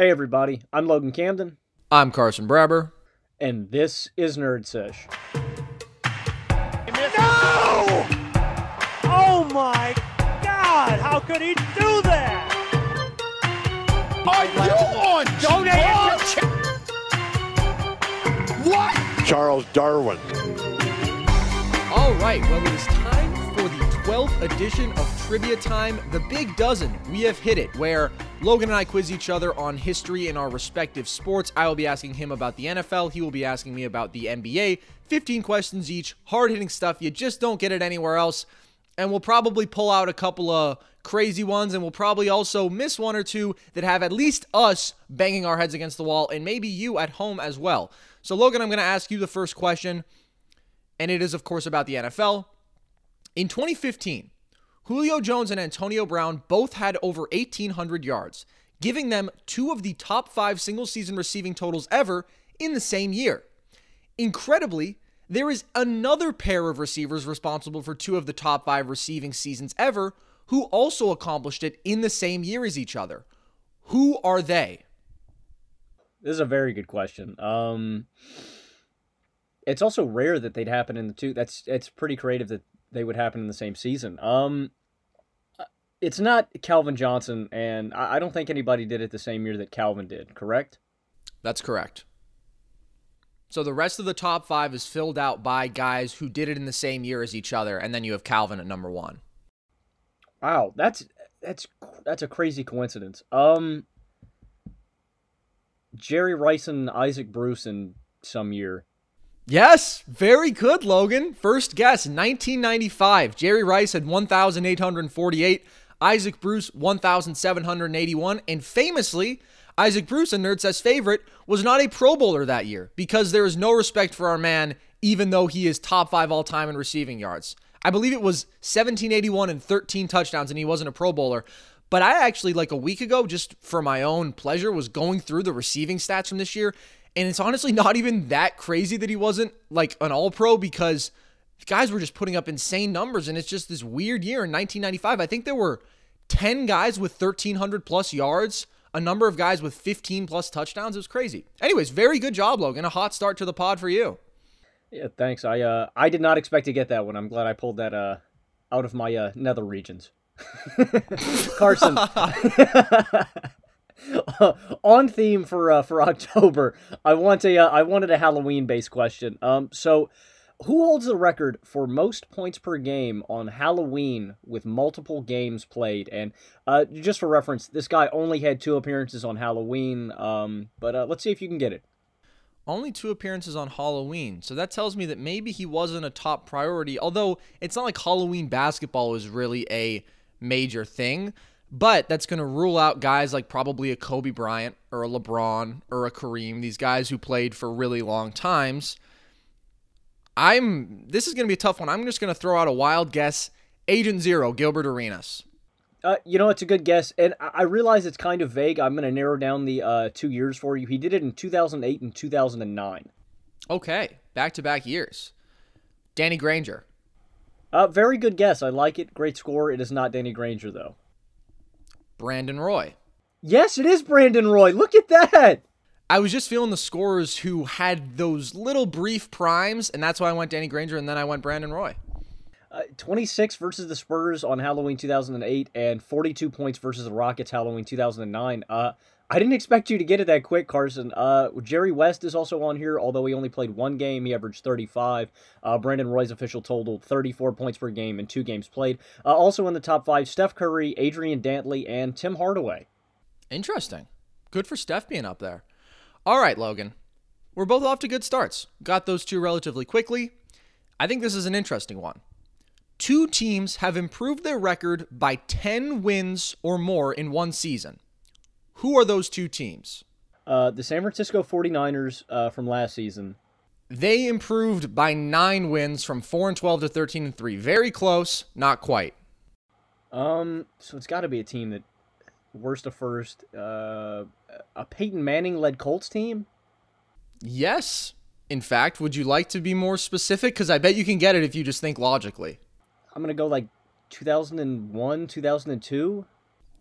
Hey everybody, I'm Logan Camden. I'm Carson Brabber. And this is Nerd Sesh. No! Oh my God, how could he do that? Are you on? Don't answer. What? Charles Darwin. All right, well it is time for the 12th edition of Trivia Time, the Big Dozen. We have hit it, where Logan and I quiz each other on history in our respective sports. I will be asking him about the NFL. He will be asking me about the NBA. 15 questions each, hard-hitting stuff. You just don't get it anywhere else. And we'll probably pull out a couple of crazy ones, and we'll probably also miss one or two that have at least us banging our heads against the wall, and maybe you at home as well. So, Logan, I'm going to ask you the first question, and it is, of course, about the NFL. In 2015... Julio Jones and Antonio Brown both had over 1,800 yards, giving them two of the top five single-season receiving totals ever in the same year. Incredibly, there is another pair of receivers responsible for two of the top five receiving seasons ever who also accomplished it in the same year as each other. Who are they? This is a very good question. It's also rare that they'd happen in the two. It's pretty creative that they would happen in the same season. It's not Calvin Johnson, and I don't think anybody did it the same year that Calvin did, correct? That's correct. So the rest of the top five is filled out by guys who did it in the same year as each other, and then you have Calvin at number one. Wow, that's a crazy coincidence. Jerry Rice and Isaac Bruce in some year. Yes, very good, Logan. First guess, 1995. Jerry Rice had 1,848, Isaac Bruce 1,781, and famously, Isaac Bruce, a Nerd Sesh favorite, was not a Pro Bowler that year because there is no respect for our man, even though he is top five all-time in receiving yards. I believe it was 1,781 and 13 touchdowns, and he wasn't a Pro Bowler. But I actually, like a week ago, just for my own pleasure, was going through the receiving stats from this year. And it's honestly not even that crazy that he wasn't like an all-pro because guys were just putting up insane numbers. And it's just this weird year in 1995. I think there were 10 guys with 1,300 plus yards, a number of guys with 15 plus touchdowns. It was crazy. Anyways, very good job, Logan. A hot start to the pod for you. Yeah, thanks. I did not expect to get that one. I'm glad I pulled that out of my nether regions. Carson. On theme for October, I wanted a Halloween-based question. So who holds the record for most points per game on Halloween with multiple games played? And just for reference, this guy only had two appearances on Halloween. But let's see if you can get it. Only two appearances on Halloween. So that tells me that maybe he wasn't a top priority. Although it's not like Halloween basketball is really a major thing. But that's going to rule out guys like probably a Kobe Bryant or a LeBron or a Kareem, these guys who played for really long times. This is going to be a tough one. I'm just going to throw out a wild guess. Agent Zero, Gilbert Arenas. It's a good guess, and I realize it's kind of vague. I'm going to narrow down the 2 years for you. He did it in 2008 and 2009. Okay, back-to-back years. Danny Granger. Very good guess. I like it. Great score. It is not Danny Granger, though. Brandon Roy. Yes, it is Brandon Roy. Look at that. I was just feeling the scorers who had those little brief primes, and that's why I went Danny Granger, and then I went Brandon Roy. 26 versus the Spurs on Halloween 2008, and 42 points versus the Rockets Halloween 2009. I didn't expect you to get it that quick, Carson. Jerry West is also on here, although he only played one game. He averaged 35. Brandon Roy's official total, 34 points per game in two games played. Also in the top five, Steph Curry, Adrian Dantley, and Tim Hardaway. Interesting. Good for Steph being up there. All right, Logan. We're both off to good starts. Got those two relatively quickly. I think this is an interesting one. Two teams have improved their record by 10 wins or more in one season. Who are those two teams? The San Francisco 49ers from last season. They improved by 9 wins from 4-12 to 13-3. Very close, not quite. So it's got to be a team that worst to first. A Peyton Manning-led Colts team? Yes. In fact, would you like to be more specific? Because I bet you can get it if you just think logically. I'm going to go like 2001, 2002.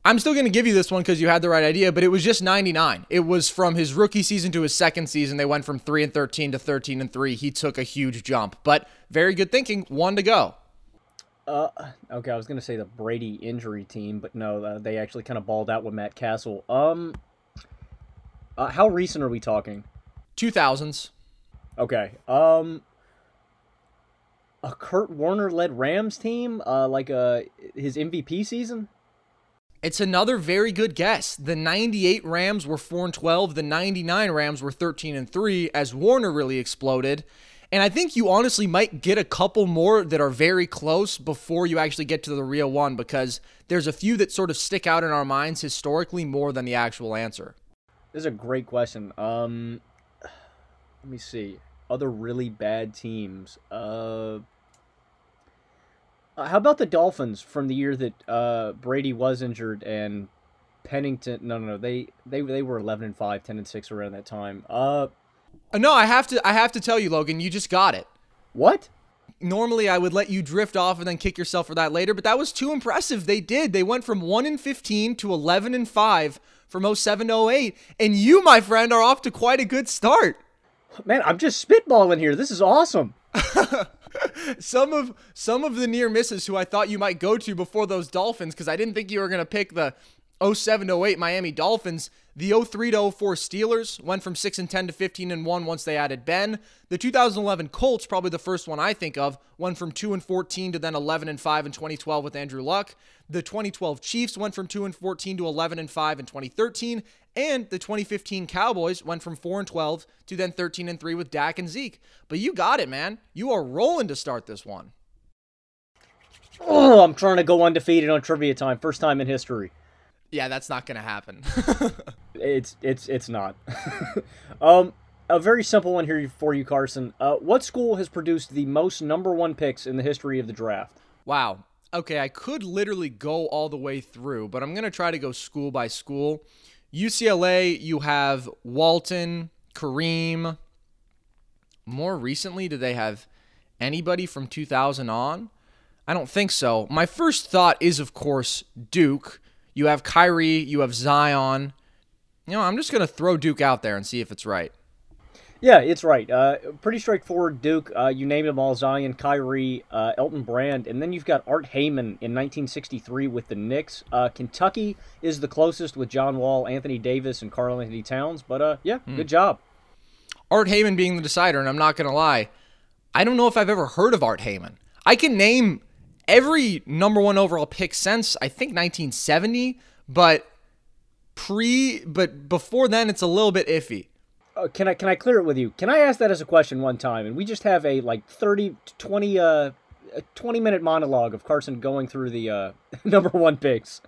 I'm still going to give you this one because you had the right idea, but it was just 99. It was from his rookie season to his second season. They went from 3-13 to 13-3. He took a huge jump, but very good thinking. One to go. Okay, I was going to say the Brady injury team, but no, they actually kind of balled out with Matt Castle. How recent are we talking? 2000s. Okay. A Kurt Warner-led Rams team, his MVP season? It's another very good guess. The 98 Rams were 4-12. The 99 Rams were 13-3 as Warner really exploded. And I think you honestly might get a couple more that are very close before you actually get to the real one, because there's a few that sort of stick out in our minds historically more than the actual answer. This is a great question. Let me see. Other really bad teams. How about the Dolphins from the year that Brady was injured and Pennington? No. They were 11-5, 10-6 around that time. No, I have to tell you, Logan, you just got it. What? Normally, I would let you drift off and then kick yourself for that later, but that was too impressive. They did. They went from 1-15 to 11-5 from 07 to 08, and you, my friend, are off to quite a good start. Man, I'm just spitballing here. This is awesome. Some of the near misses who I thought you might go to before those Dolphins, because I didn't think you were going to pick the 07-08 Miami Dolphins. The 03-04 Steelers went from 6-10 to 15-1 once they added Ben. The 2011 Colts, probably the first one I think of, went from 2-14 to then 11-5 in 2012 with Andrew Luck. The 2012 Chiefs went from 2-14 to 11-5 in 2013. And the 2015 Cowboys went from 4-12 to then 13-3 with Dak and Zeke. But you got it, man. You are rolling to start this one. Oh, I'm trying to go undefeated on trivia time. First time in history. Yeah, that's not going to happen. It's not. A very simple one here for you, Carson. What school has produced the most number one picks in the history of the draft? Wow. Okay, I could literally go all the way through, but I'm going to try to go school by school. UCLA, you have Walton, Kareem. More recently, do they have anybody from 2000 on? I don't think so. My first thought is, of course, Duke. You have Kyrie. You have Zion. You know, I'm just going to throw Duke out there and see if it's right. Yeah, it's right. Pretty straightforward, Duke. You named them all: Zion, Kyrie, Elton Brand, and then you've got Art Heyman in 1963 with the Knicks. Kentucky is the closest with John Wall, Anthony Davis, and Karl Anthony Towns, but Good job. Art Heyman being the decider, and I'm not going to lie, I don't know if I've ever heard of Art Heyman. I can name every number one overall pick since, I think, 1970, but before then it's a little bit iffy. Can I clear it with you? Can I ask that as a question one time? And we just have a 20-minute monologue of Carson going through the number one picks.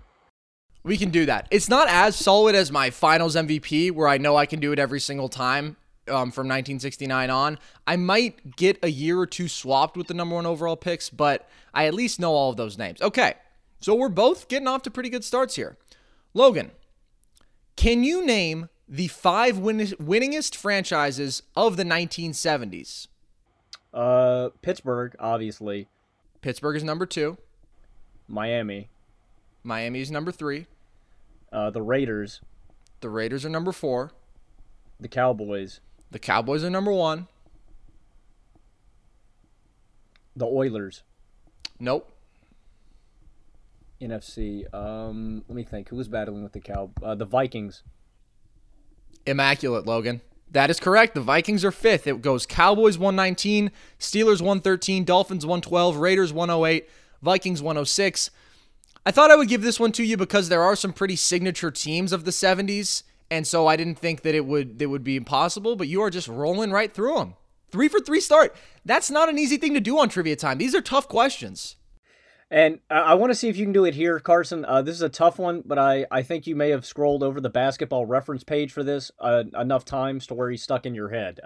We can do that. It's not as solid as my finals MVP, where I know I can do it every single time from 1969 on. I might get a year or two swapped with the number one overall picks, but I at least know all of those names. Okay, so we're both getting off to pretty good starts here. Logan, can you name the five winningest franchises of the 1970s? Pittsburgh, obviously. Pittsburgh is number 2. Miami is number 3. The Raiders. The Raiders are number 4. The Cowboys. The Cowboys are number 1. The Oilers. Nope. NFC. Let me think. Who was battling with the Cowboys? The Vikings. Immaculate, Logan. That is correct. The Vikings are 5th. It goes Cowboys 119, Steelers 113, Dolphins 112, Raiders 108, Vikings 106. I thought I would give this one to you because there are some pretty signature teams of the 70s, and so I didn't think that it would be impossible, but you are just rolling right through them. 3 for 3 start. That's not an easy thing to do on trivia time. These are tough questions. And I want to see if you can do it here, Carson. This is a tough one, but I think you may have scrolled over the basketball reference page for this enough times to where he's stuck in your head.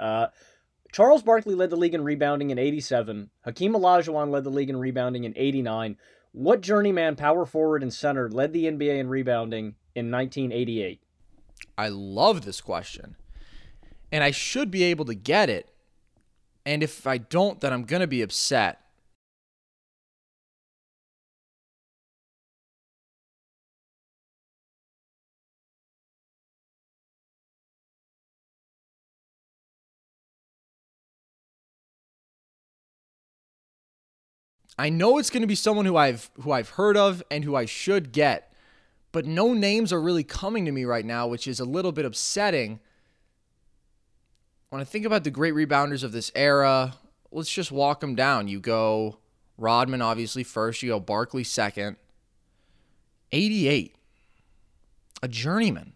Charles Barkley led the league in rebounding in 87. Hakeem Olajuwon led the league in rebounding in 89. What journeyman power forward and center led the NBA in rebounding in 1988? I love this question, and I should be able to get it. And if I don't, then I'm going to be upset. I know it's going to be someone who I've heard of and who I should get, but no names are really coming to me right now, which is a little bit upsetting. When I think about the great rebounders of this era, let's just walk them down. You go Rodman, obviously, first. You go Barkley, second. 88. A journeyman.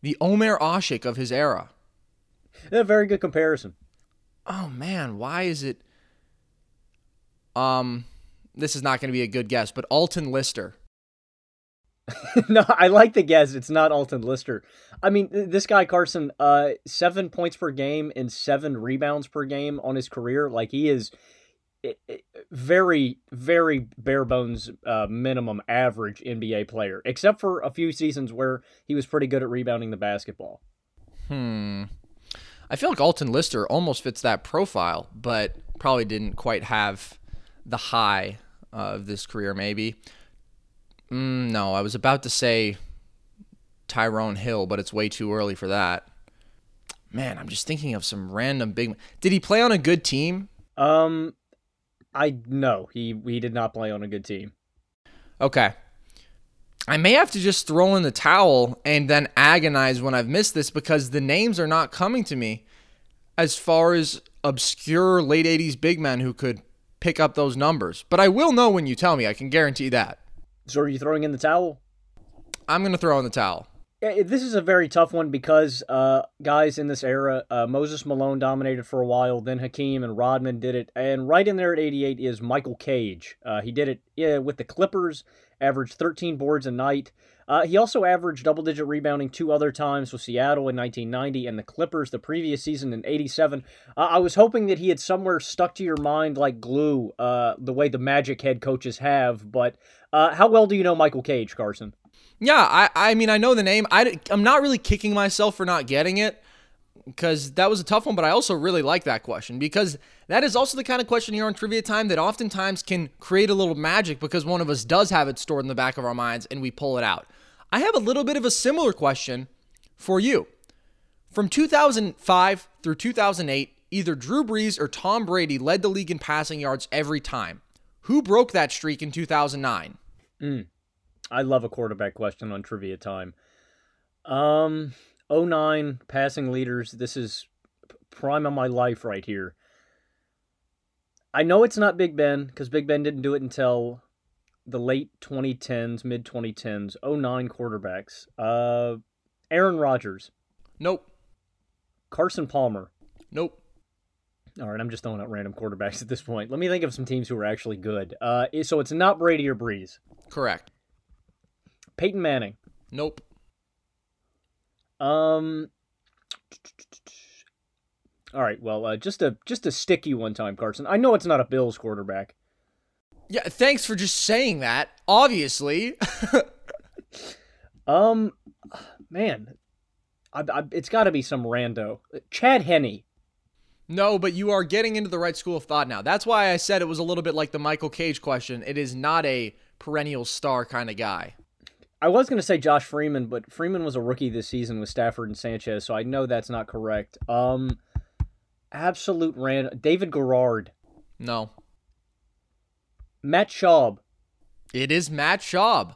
The Omer Asik of his era. Yeah, very good comparison. Oh, man, why is it... this is not going to be a good guess, but Alton Lister. No, I like the guess. It's not Alton Lister. I mean, this guy, Carson, 7 points per game and 7 rebounds per game on his career. Like, he is very, very bare bones minimum average NBA player, except for a few seasons where he was pretty good at rebounding the basketball. I feel like Alton Lister almost fits that profile, but probably didn't quite have the high of this career, maybe. No, I was about to say Tyrone Hill, but it's way too early for that. Man, I'm just thinking of some random big... Did he play on a good team? No, he did not play on a good team. Okay. I may have to just throw in the towel and then agonize when I've missed this, because the names are not coming to me as far as obscure late 80s big men who could pick up those numbers. But I will know when you tell me. I can guarantee that. So are you throwing in the towel? I'm going to throw in the towel. This is a very tough one because guys in this era, Moses Malone dominated for a while, then Hakeem and Rodman did it. And right in there at 88 is Michael Cage. He did it with the Clippers, averaged 13 boards a night. He also averaged double-digit rebounding 2 other times with Seattle in 1990 and the Clippers the previous season in 87. I was hoping that he had somewhere stuck to your mind like glue, the way the Magic head coaches have. But how well do you know Michael Cage, Carson? Yeah, I mean, I know the name. I'm not really kicking myself for not getting it because that was a tough one, but I also really like that question because that is also the kind of question here on Trivia Time that oftentimes can create a little magic because one of us does have it stored in the back of our minds and we pull it out. I have a little bit of a similar question for you. From 2005 through 2008, either Drew Brees or Tom Brady led the league in passing yards every time. Who broke that streak in 2009? I love a quarterback question on Trivia Time. 09 passing leaders. This is prime of my life right here. I know it's not Big Ben because Big Ben didn't do it until the late 2010s, mid 2010s. 09 quarterbacks. Aaron Rodgers. Nope. Carson Palmer. Nope. All right, I'm just throwing out random quarterbacks at this point. Let me think of some teams who were actually good. So it's not Brady or Brees. Correct. Peyton Manning. Nope. All right, well, just a sticky one time, Carson. I know it's not a Bills quarterback. Yeah, thanks for just saying that, obviously. Man, it's got to be some rando. Chad Henne. No, but you are getting into the right school of thought now. That's why I said it was a little bit like the Michael Cage question. It is not a perennial star kind of guy. I was going to say Josh Freeman, but Freeman was a rookie this season with Stafford and Sanchez, so I know that's not correct. Absolute random. David Garrard. No. Matt Schaub. It is Matt Schaub.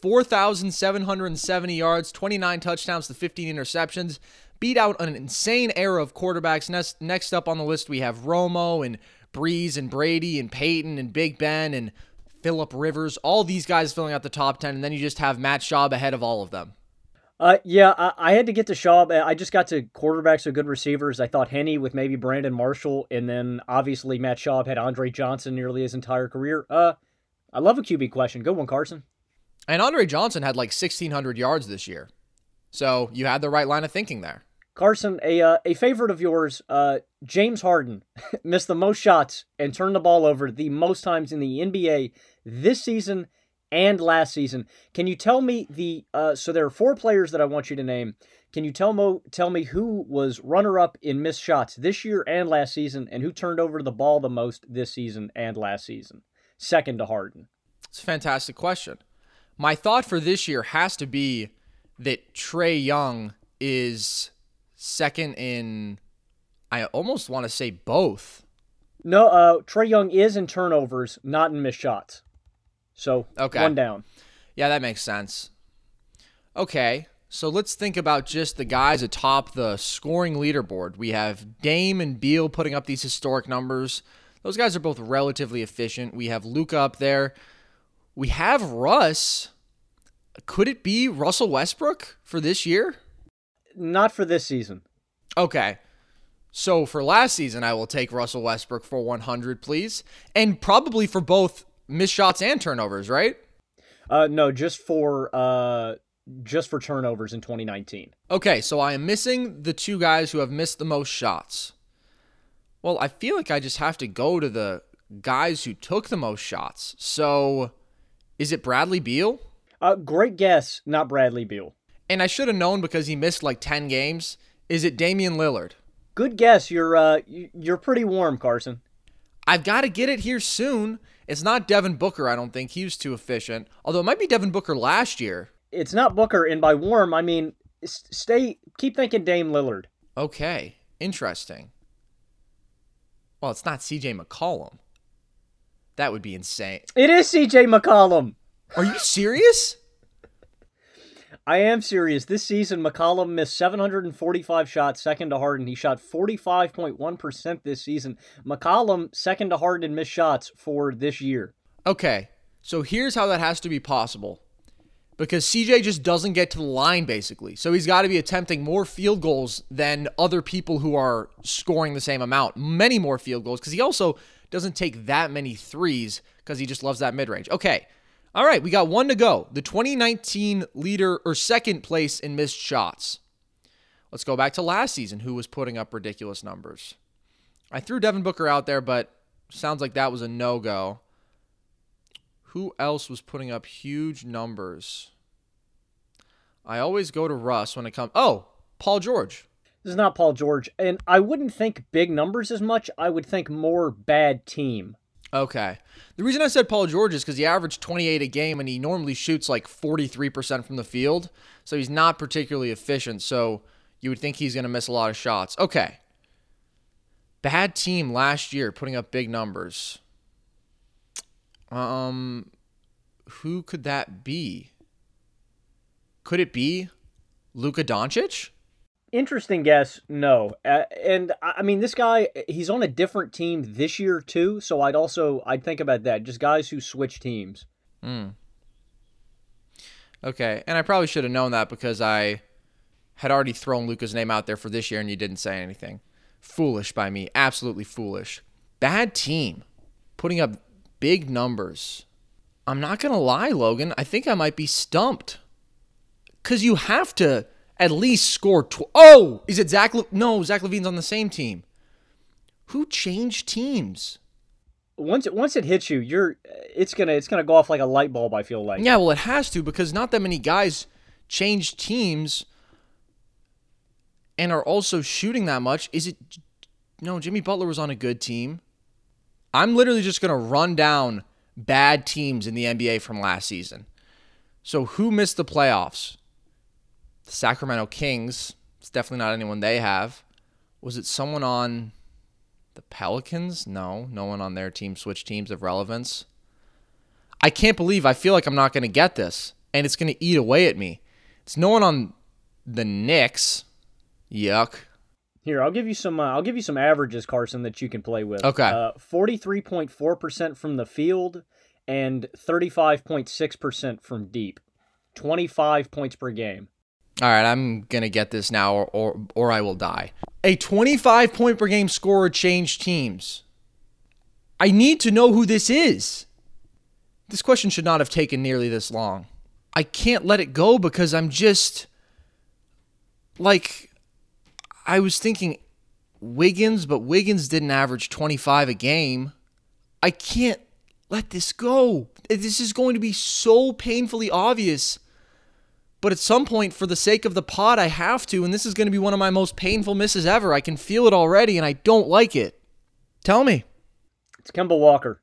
4,770 yards, 29 touchdowns to 15 interceptions. Beat out an insane era of quarterbacks. Next up on the list, we have Romo and Brees and Brady and Peyton and Big Ben and Phillip Rivers, all these guys filling out the top 10, and then you just have Matt Schaub ahead of all of them. Yeah, I had to get to Schaub. I just got to quarterbacks with good receivers. I thought Henne with maybe Brandon Marshall, and then obviously Matt Schaub had Andre Johnson nearly his entire career. I love a QB question. Good one, Carson. And Andre Johnson had like 1,600 yards this year. So you had the right line of thinking there. Carson, a favorite of yours, James Harden, missed the most shots and turned the ball over the most times in the NBA this season and last season. Can you tell me so there are 4 players that I want you to name. Can you tell me who was runner-up in missed shots this year and last season and who turned over the ball the most this season and last season, second to Harden? It's a fantastic question. My thought for this year has to be that Trae Young is... second in, I almost want to say both. No, Trae Young is in turnovers, not in missed shots. So, okay. One down. Yeah, that makes sense. Okay, so let's think about just the guys atop the scoring leaderboard. We have Dame and Beal putting up these historic numbers. Those guys are both relatively efficient. We have Luka up there. We have Russ. Could it be Russell Westbrook for this year? Not for this season. Okay. So for last season, I will take Russell Westbrook for 100, please. And probably for both missed shots and turnovers, right? No, just for turnovers in 2019. Okay, so I am missing the two guys who have missed the most shots. Well, I feel like I just have to go to the guys who took the most shots. So is it Bradley Beal? Great guess, not Bradley Beal. And I should have known because he missed like 10 games. Is it Damian Lillard? Good guess. You're pretty warm, Carson. I've got to get it here soon. It's not Devin Booker, I don't think. He was too efficient. Although it might be Devin Booker last year. It's not Booker, and by warm, I mean, keep thinking Dame Lillard. Okay, interesting. Well, it's not C.J. McCollum. That would be insane. It is C.J. McCollum. Are you serious? I am serious. This season, McCollum missed 745 shots, second to Harden. He shot 45.1% this season. McCollum, second to Harden in missed shots for this year. Okay, so here's how that has to be possible. Because CJ just doesn't get to the line, basically. So he's got to be attempting more field goals than other people who are scoring the same amount. Many more field goals, because he also doesn't take that many threes, because he just loves that mid-range. Okay. All right, we got one to go. The 2019 leader or second place in missed shots. Let's go back to last season, who was putting up ridiculous numbers. I threw Devin Booker out there, but sounds like that was a no-go. Who else was putting up huge numbers? I always go to Russ when it comes... Oh, Paul George. This is not Paul George, and I wouldn't think big numbers as much. I would think more bad team. Okay. The reason I said Paul George is because he averaged 28 a game and he normally shoots like 43% from the field. So he's not particularly efficient. So you would think he's going to miss a lot of shots. Okay. Bad team last year putting up big numbers. Who could that be? Could it be Luka Doncic? Interesting guess, no. And, I mean, this guy, he's on a different team this year, too, so I'd think about that. Just guys who switch teams. Okay, and I probably should have known that because I had already thrown Luka's name out there for this year and you didn't say anything. Foolish by me. Absolutely foolish. Bad team. Putting up big numbers. I'm not going to lie, Logan. I think I might be stumped. Because you have to... at least score... Oh! Is it Zach... No, Zach LaVine's on the same team. Who changed teams? Once it hits you, it's gonna go off like a light bulb, I feel like. Yeah, well, it has to, because not that many guys change teams and are also shooting that much. Is it... No, Jimmy Butler was on a good team. I'm literally just going to run down bad teams in the NBA from last season. So who missed the playoffs? The Sacramento Kings, it's definitely not anyone they have. Was it someone on the Pelicans? No, no one on their team switched teams of relevance. I can't believe I feel like I'm not going to get this, and it's going to eat away at me. It's no one on the Knicks. Yuck. Here, I'll give you some averages, Carson, that you can play with. Okay. 43.4% from the field and 35.6% from deep. 25 points per game. All right, I'm going to get this now or I will die. A 25-point-per-game scorer changed teams. I need to know who this is. This question should not have taken nearly this long. I can't let it go because I'm just... like, I was thinking Wiggins, but Wiggins didn't average 25 a game. I can't let this go. This is going to be so painfully obvious. But at some point, for the sake of the pod, I have to, and this is going to be one of my most painful misses ever. I can feel it already, and I don't like it. Tell me. It's Kemba Walker.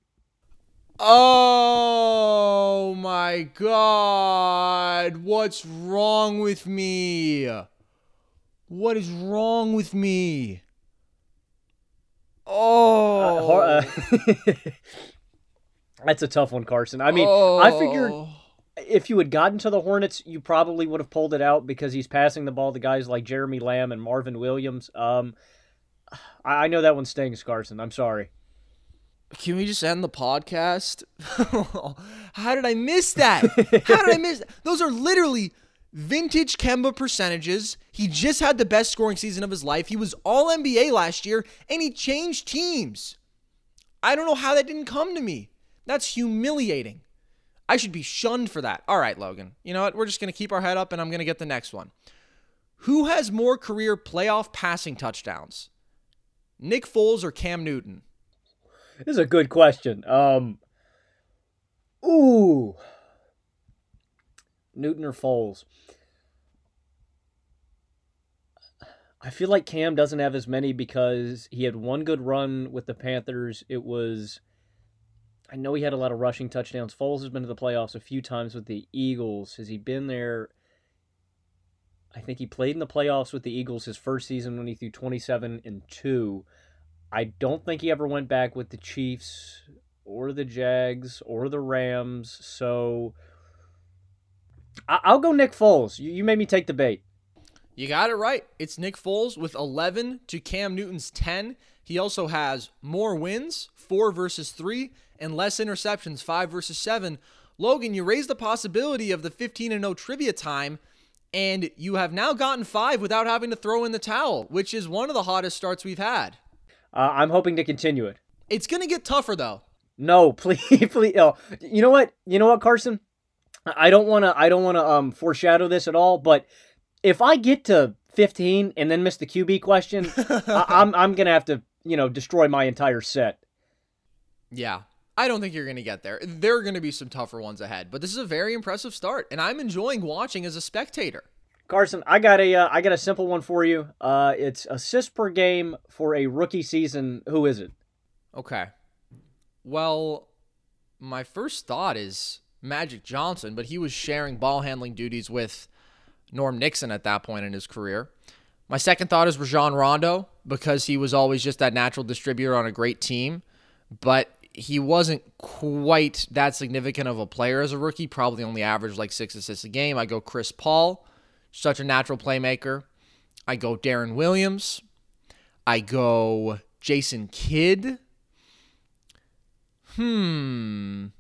Oh, my God. What's wrong with me? What is wrong with me? Oh. That's a tough one, Carson. I mean, I figured if you had gotten to the Hornets, you probably would have pulled it out because he's passing the ball to guys like Jeremy Lamb and Marvin Williams. I know that one stings, Carson. I'm sorry. Can we just end the podcast? How did I miss that? How did I miss that? Those are literally vintage Kemba percentages. He just had the best scoring season of his life. He was all NBA last year, and he changed teams. I don't know how that didn't come to me. That's humiliating. I should be shunned for that. All right, Logan. You know what? We're just going to keep our head up, and I'm going to get the next one. Who has more career playoff passing touchdowns? Nick Foles or Cam Newton? This is a good question. Newton or Foles? I feel like Cam doesn't have as many because he had one good run with the Panthers. It was, I know he had a lot of rushing touchdowns. Foles has been to the playoffs a few times with the Eagles. Has he been there? I think he played in the playoffs with the Eagles his first season when he threw 27-2. I don't think he ever went back with the Chiefs or the Jags or the Rams. So I'll go Nick Foles. You made me take the bait. You got it right. It's Nick Foles with 11 to Cam Newton's 10. He also has more wins, 4 versus 3, and less interceptions, 5 versus 7. Logan, you raised the possibility of the 15-0 trivia time, and you have now gotten 5 without having to throw in the towel, which is one of the hottest starts we've had. I'm hoping to continue it. It's going to get tougher, though. No, please. Oh, you know what? You know what, Carson? I don't want to foreshadow this at all, but if I get to 15 and then miss the QB question, I'm going to have to, destroy my entire set. Yeah. I don't think you're going to get there. There are going to be some tougher ones ahead, but this is a very impressive start, and I'm enjoying watching as a spectator. Carson, I got a simple one for you. It's assists per game for a rookie season. Who is it? Okay. Well, my first thought is Magic Johnson, but he was sharing ball handling duties with Norm Nixon at that point in his career. My second thought is Rajon Rondo, because he was always just that natural distributor on a great team, but he wasn't quite that significant of a player as a rookie, probably only averaged like 6 assists a game. I go Chris Paul. Such a natural playmaker. I go Darren Williams. I go Jason Kidd. I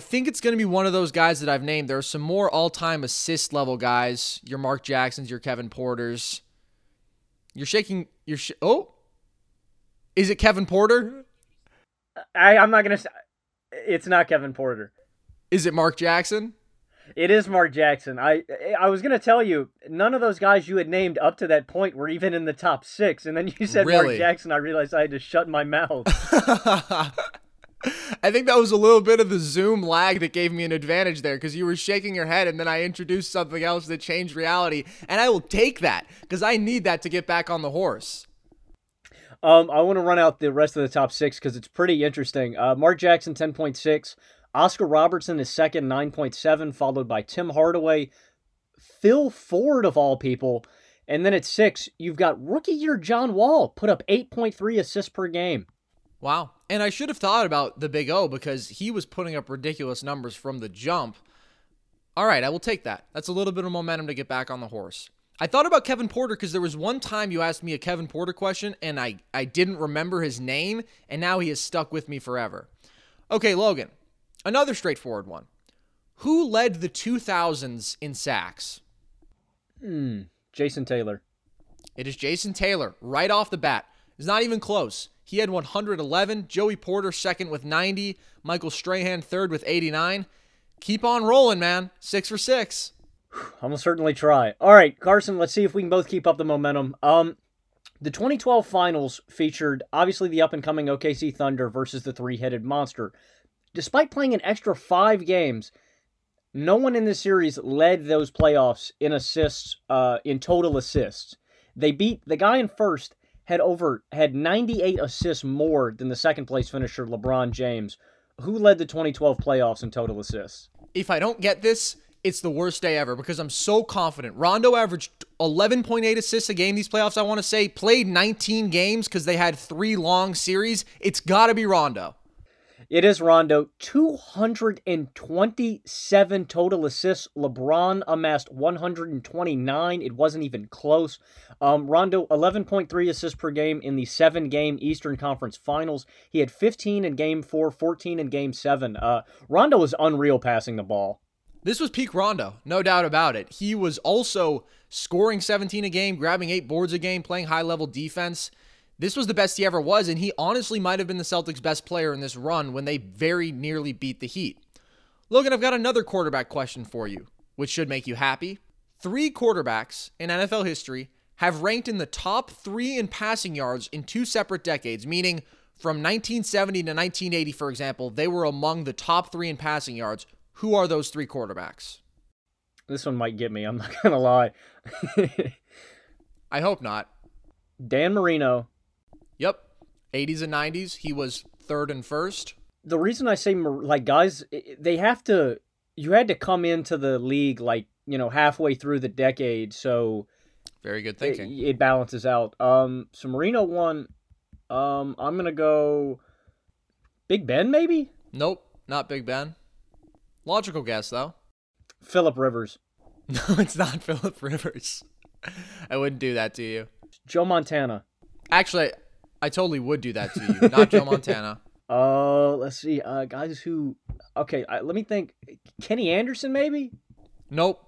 think it's going to be one of those guys that I've named. There are some more all-time assist level guys. Your Mark Jacksons, your Kevin Porters. You're shaking your... Oh! Is it Kevin Porter? I'm not going to... It's not Kevin Porter. Is it Mark Jackson? It is Mark Jackson. I was going to tell you, none of those guys you had named up to that point were even in the top 6. And then you said really? Mark Jackson, I realized I had to shut my mouth. I think that was a little bit of the Zoom lag that gave me an advantage there because you were shaking your head and then I introduced something else that changed reality. And I will take that because I need that to get back on the horse. I want to run out the rest of the top 6 because it's pretty interesting. Mark Jackson, 10.6. Oscar Robertson is second, 9.7, followed by Tim Hardaway, Phil Ford of all people. And then at 6, you've got rookie year John Wall, put up 8.3 assists per game. Wow. And I should have thought about the Big O because he was putting up ridiculous numbers from the jump. All right, I will take that. That's a little bit of momentum to get back on the horse. I thought about Kevin Porter because there was one time you asked me a Kevin Porter question and I didn't remember his name, and now he has stuck with me forever. Okay, Logan, another straightforward one. Who led the 2000s in sacks? Jason Taylor. It is Jason Taylor right off the bat. It's not even close. He had 111. Joey Porter second with 90. Michael Strahan third with 89. Keep on rolling, man. 6 for 6. I'm going to certainly try. All right, Carson, let's see if we can both keep up the momentum. The 2012 finals featured, obviously, the up-and-coming OKC Thunder versus the three-headed monster. Despite playing an extra 5 games, no one in this series led those playoffs in assists, in total assists. They beat the guy in first, had 98 assists more than the second-place finisher, LeBron James, who led the 2012 playoffs in total assists. If I don't get this, it's the worst day ever because I'm so confident. Rondo averaged 11.8 assists a game these playoffs, I want to say. Played 19 games because they had 3 long series. It's got to be Rondo. It is Rondo. 227 total assists. LeBron amassed 129. It wasn't even close. Rondo, 11.3 assists per game in the 7-game Eastern Conference Finals. He had 15 in Game 4, 14 in Game 7. Rondo was unreal passing the ball. This was peak Rondo, no doubt about it. He was also scoring 17 a game, grabbing 8 boards a game, playing high-level defense. This was the best he ever was, and he honestly might have been the Celtics' best player in this run when they very nearly beat the Heat. Logan, I've got another quarterback question for you, which should make you happy. 3 quarterbacks in NFL history have ranked in the top 3 in passing yards in 2 separate decades, meaning from 1970 to 1980, for example, they were among the top 3 in passing yards. Who are those 3 quarterbacks? This one might get me, I'm not going to lie. I hope not. Dan Marino. Yep, 80s and 90s, he was 3rd and 1st. The reason I say, like, guys, they have to, you had to come into the league, like, you know, halfway through the decade, so... Very good thinking. It balances out. So Marino won, I'm going to go Big Ben, maybe? Nope, not Big Ben. Logical guess, though. Phillip Rivers. No, it's not Phillip Rivers. I wouldn't do that to you. Joe Montana. Actually... I totally would do that to you, not Joe Montana. Let's see. Guys who... Okay, let me think. Kenny Anderson, maybe? Nope.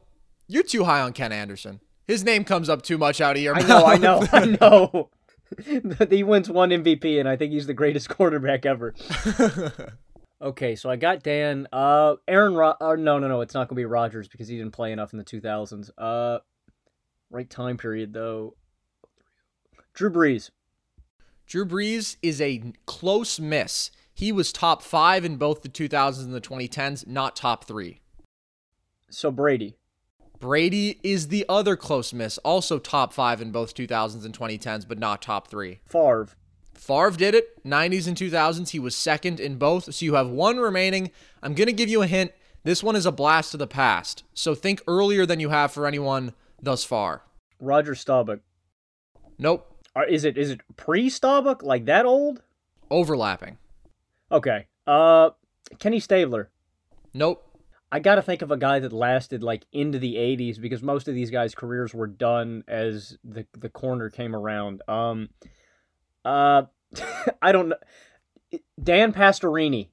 You're too high on Ken Anderson. His name comes up too much out of your mouth. I know. He wins 1 MVP, and I think he's the greatest quarterback ever. Okay, so I got Dan. Aaron Rodgers... No, it's not going to be Rodgers because he didn't play enough in the 2000s. Right time period, though. Drew Brees. Drew Brees is a close miss. He was top 5 in both the 2000s and the 2010s, not top 3. So Brady. Brady is the other close miss, also top 5 in both 2000s and 2010s, but not top 3. Favre. Favre did it, 90s and 2000s. He was 2nd in both, so you have 1 remaining. I'm going to give you a hint. This one is a blast to the past, so think earlier than you have for anyone thus far. Roger Staubach. Nope. Is it pre-Staubach, like that old? Overlapping. Okay. Kenny Stabler. Nope. I got to think of a guy that lasted like into the 80s because most of these guys' careers were done as the corner came around. I don't know. Dan Pastorini.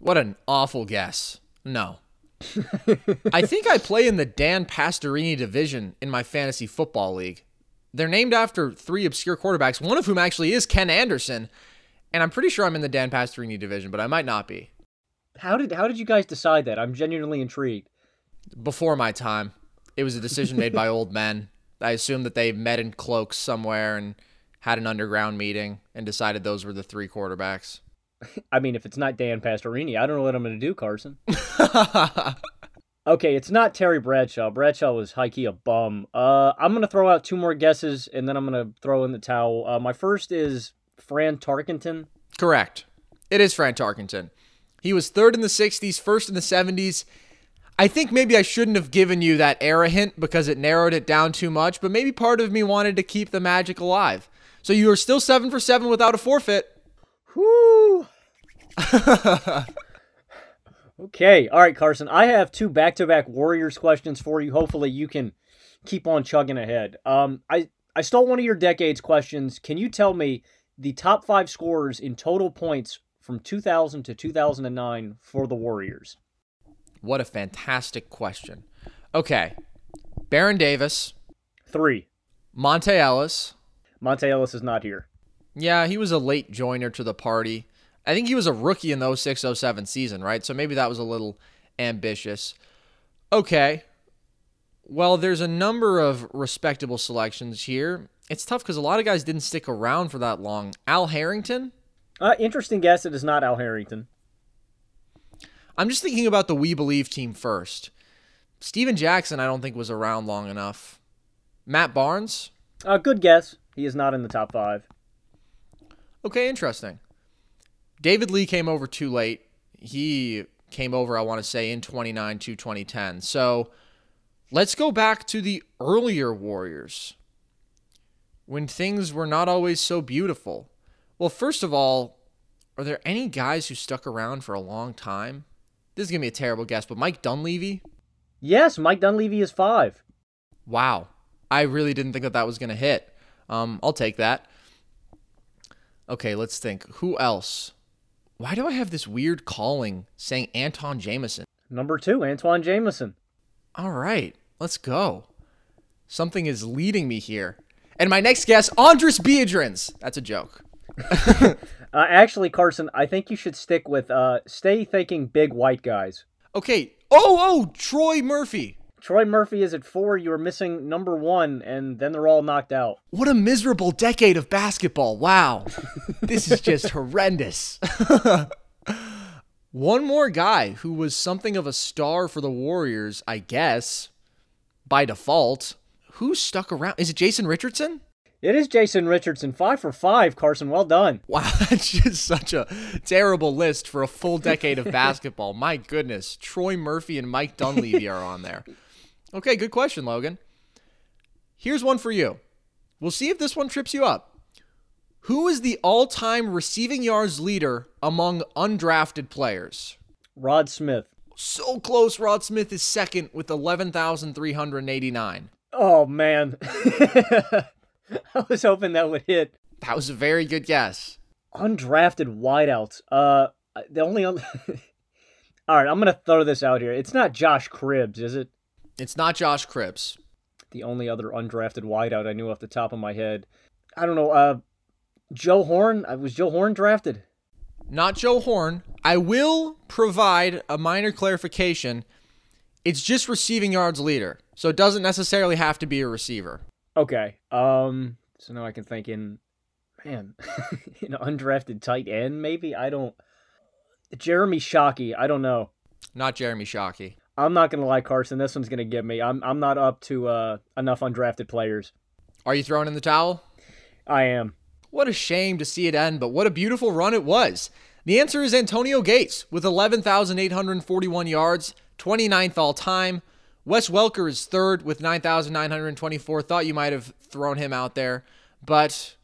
What an awful guess. No. I think I play in the Dan Pastorini division in my fantasy football league. They're named after 3 obscure quarterbacks, one of whom actually is Ken Anderson, and I'm pretty sure I'm in the Dan Pastorini division, but I might not be. How did you guys decide that? I'm genuinely intrigued. Before my time. It was a decision made by old men. I assume that they met in cloaks somewhere and had an underground meeting and decided those were the 3 quarterbacks. I mean, if it's not Dan Pastorini, I don't know what I'm going to do, Carson. Okay, it's not Terry Bradshaw. Bradshaw was high-key a bum. I'm going to throw out 2 more guesses, and then I'm going to throw in the towel. My first is Fran Tarkenton. Correct. It is Fran Tarkenton. He was 3rd in the 60s, 1st in the 70s. I think maybe I shouldn't have given you that era hint because it narrowed it down too much, but maybe part of me wanted to keep the magic alive. So you are still 7 for 7 without a forfeit. Whoo! Okay. All right, Carson. I have 2 back-to-back Warriors questions for you. Hopefully you can keep on chugging ahead. I stole one of your decades questions. Can you tell me the top 5 scorers in total points from 2000 to 2009 for the Warriors? What a fantastic question. Okay. Baron Davis. 3. Monte Ellis. Monte Ellis is not here. Yeah, he was a late joiner to the party. I think he was a rookie in the 06-07 season, right? So maybe that was a little ambitious. Okay. Well, there's a number of respectable selections here. It's tough because a lot of guys didn't stick around for that long. Al Harrington? Interesting guess. It is not Al Harrington. I'm just thinking about the We Believe team first. Steven Jackson, I don't think, was around long enough. Matt Barnes? Good guess. He is not in the top 5. Okay, interesting. David Lee came over too late. He came over, I want to say, in 2009 to 2010. So let's go back to the earlier Warriors when things were not always so beautiful. Well, first of all, are there any guys who stuck around for a long time? This is going to be a terrible guess, but Mike Dunleavy? Yes, Mike Dunleavy is 5. Wow. I really didn't think that was going to hit. I'll take that. Okay, let's think. Who else? Why do I have this weird calling saying Anton Jameson? Number 2, Antoine Jameson. All right, let's go. Something is leading me here. And my next guess, Andres Biedrins. That's a joke. Actually, Carson, I think you should stick with stay thinking big white guys. Okay. Oh, Troy Murphy. Troy Murphy is at 4. You are missing number 1, and then they're all knocked out. What a miserable decade of basketball. Wow. This is just horrendous. One more guy who was something of a star for the Warriors, I guess, by default. Who stuck around? Is it Jason Richardson? It is Jason Richardson. 5 for 5, Carson. Well done. Wow, that's just such a terrible list for a full decade of basketball. My goodness. Troy Murphy and Mike Dunleavy are on there. Okay, good question, Logan. Here's one for you. We'll see if this one trips you up. Who is the all-time receiving yards leader among undrafted players? Rod Smith. So close. Rod Smith is 2nd with 11,389. Oh, man. I was hoping that would hit. That was a very good guess. Undrafted wideouts. All right, I'm going to throw this out here. It's not Josh Cribbs, is it? It's not Josh Cribbs. The only other undrafted wideout I knew off the top of my head. I don't know. Joe Horn? Was Joe Horn drafted? Not Joe Horn. I will provide a minor clarification. It's just receiving yards leader, so it doesn't necessarily have to be a receiver. Okay, so now I can think in undrafted tight end, maybe? Jeremy Shockey, I don't know. Not Jeremy Shockey. I'm not going to lie, Carson, this one's going to get me. I'm not up to enough undrafted players. Are you throwing in the towel? I am. What a shame to see it end, but what a beautiful run it was. The answer is Antonio Gates with 11,841 yards, 29th all time. Wes Welker is 3rd with 9,924. Thought you might have thrown him out there. But,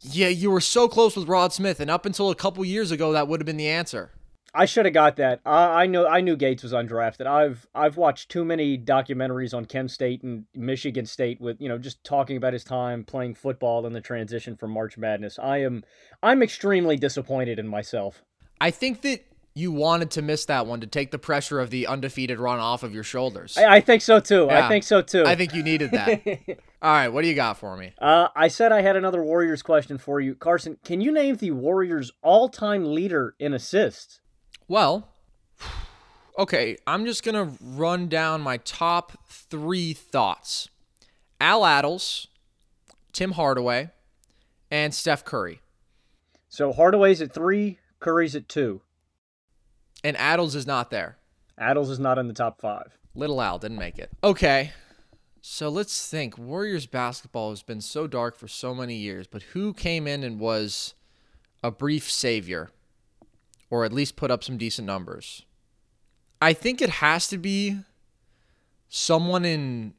yeah, you were so close with Rod Smith, and up until a couple years ago, that would have been the answer. I should have got that. I knew Gates was undrafted. I've watched too many documentaries on Kent State and Michigan State with, just talking about his time playing football and the transition from March Madness. I'm extremely disappointed in myself. I think that you wanted to miss that one to take the pressure of the undefeated run off of your shoulders. I think so, too. Yeah. I think so, too. I think you needed that. All right, what do you got for me? I said I had another Warriors question for you. Carson, can you name the Warriors' all-time leader in assists? Well, okay, I'm just going to run down my top 3 thoughts. Al Attles, Tim Hardaway, and Steph Curry. So Hardaway's at 3, Curry's at 2. And Attles is not there. Attles is not in the top 5. Little Al didn't make it. Okay, so let's think. Warriors basketball has been so dark for so many years, but who came in and was a brief savior, or at least put up some decent numbers? I think it has to be someone in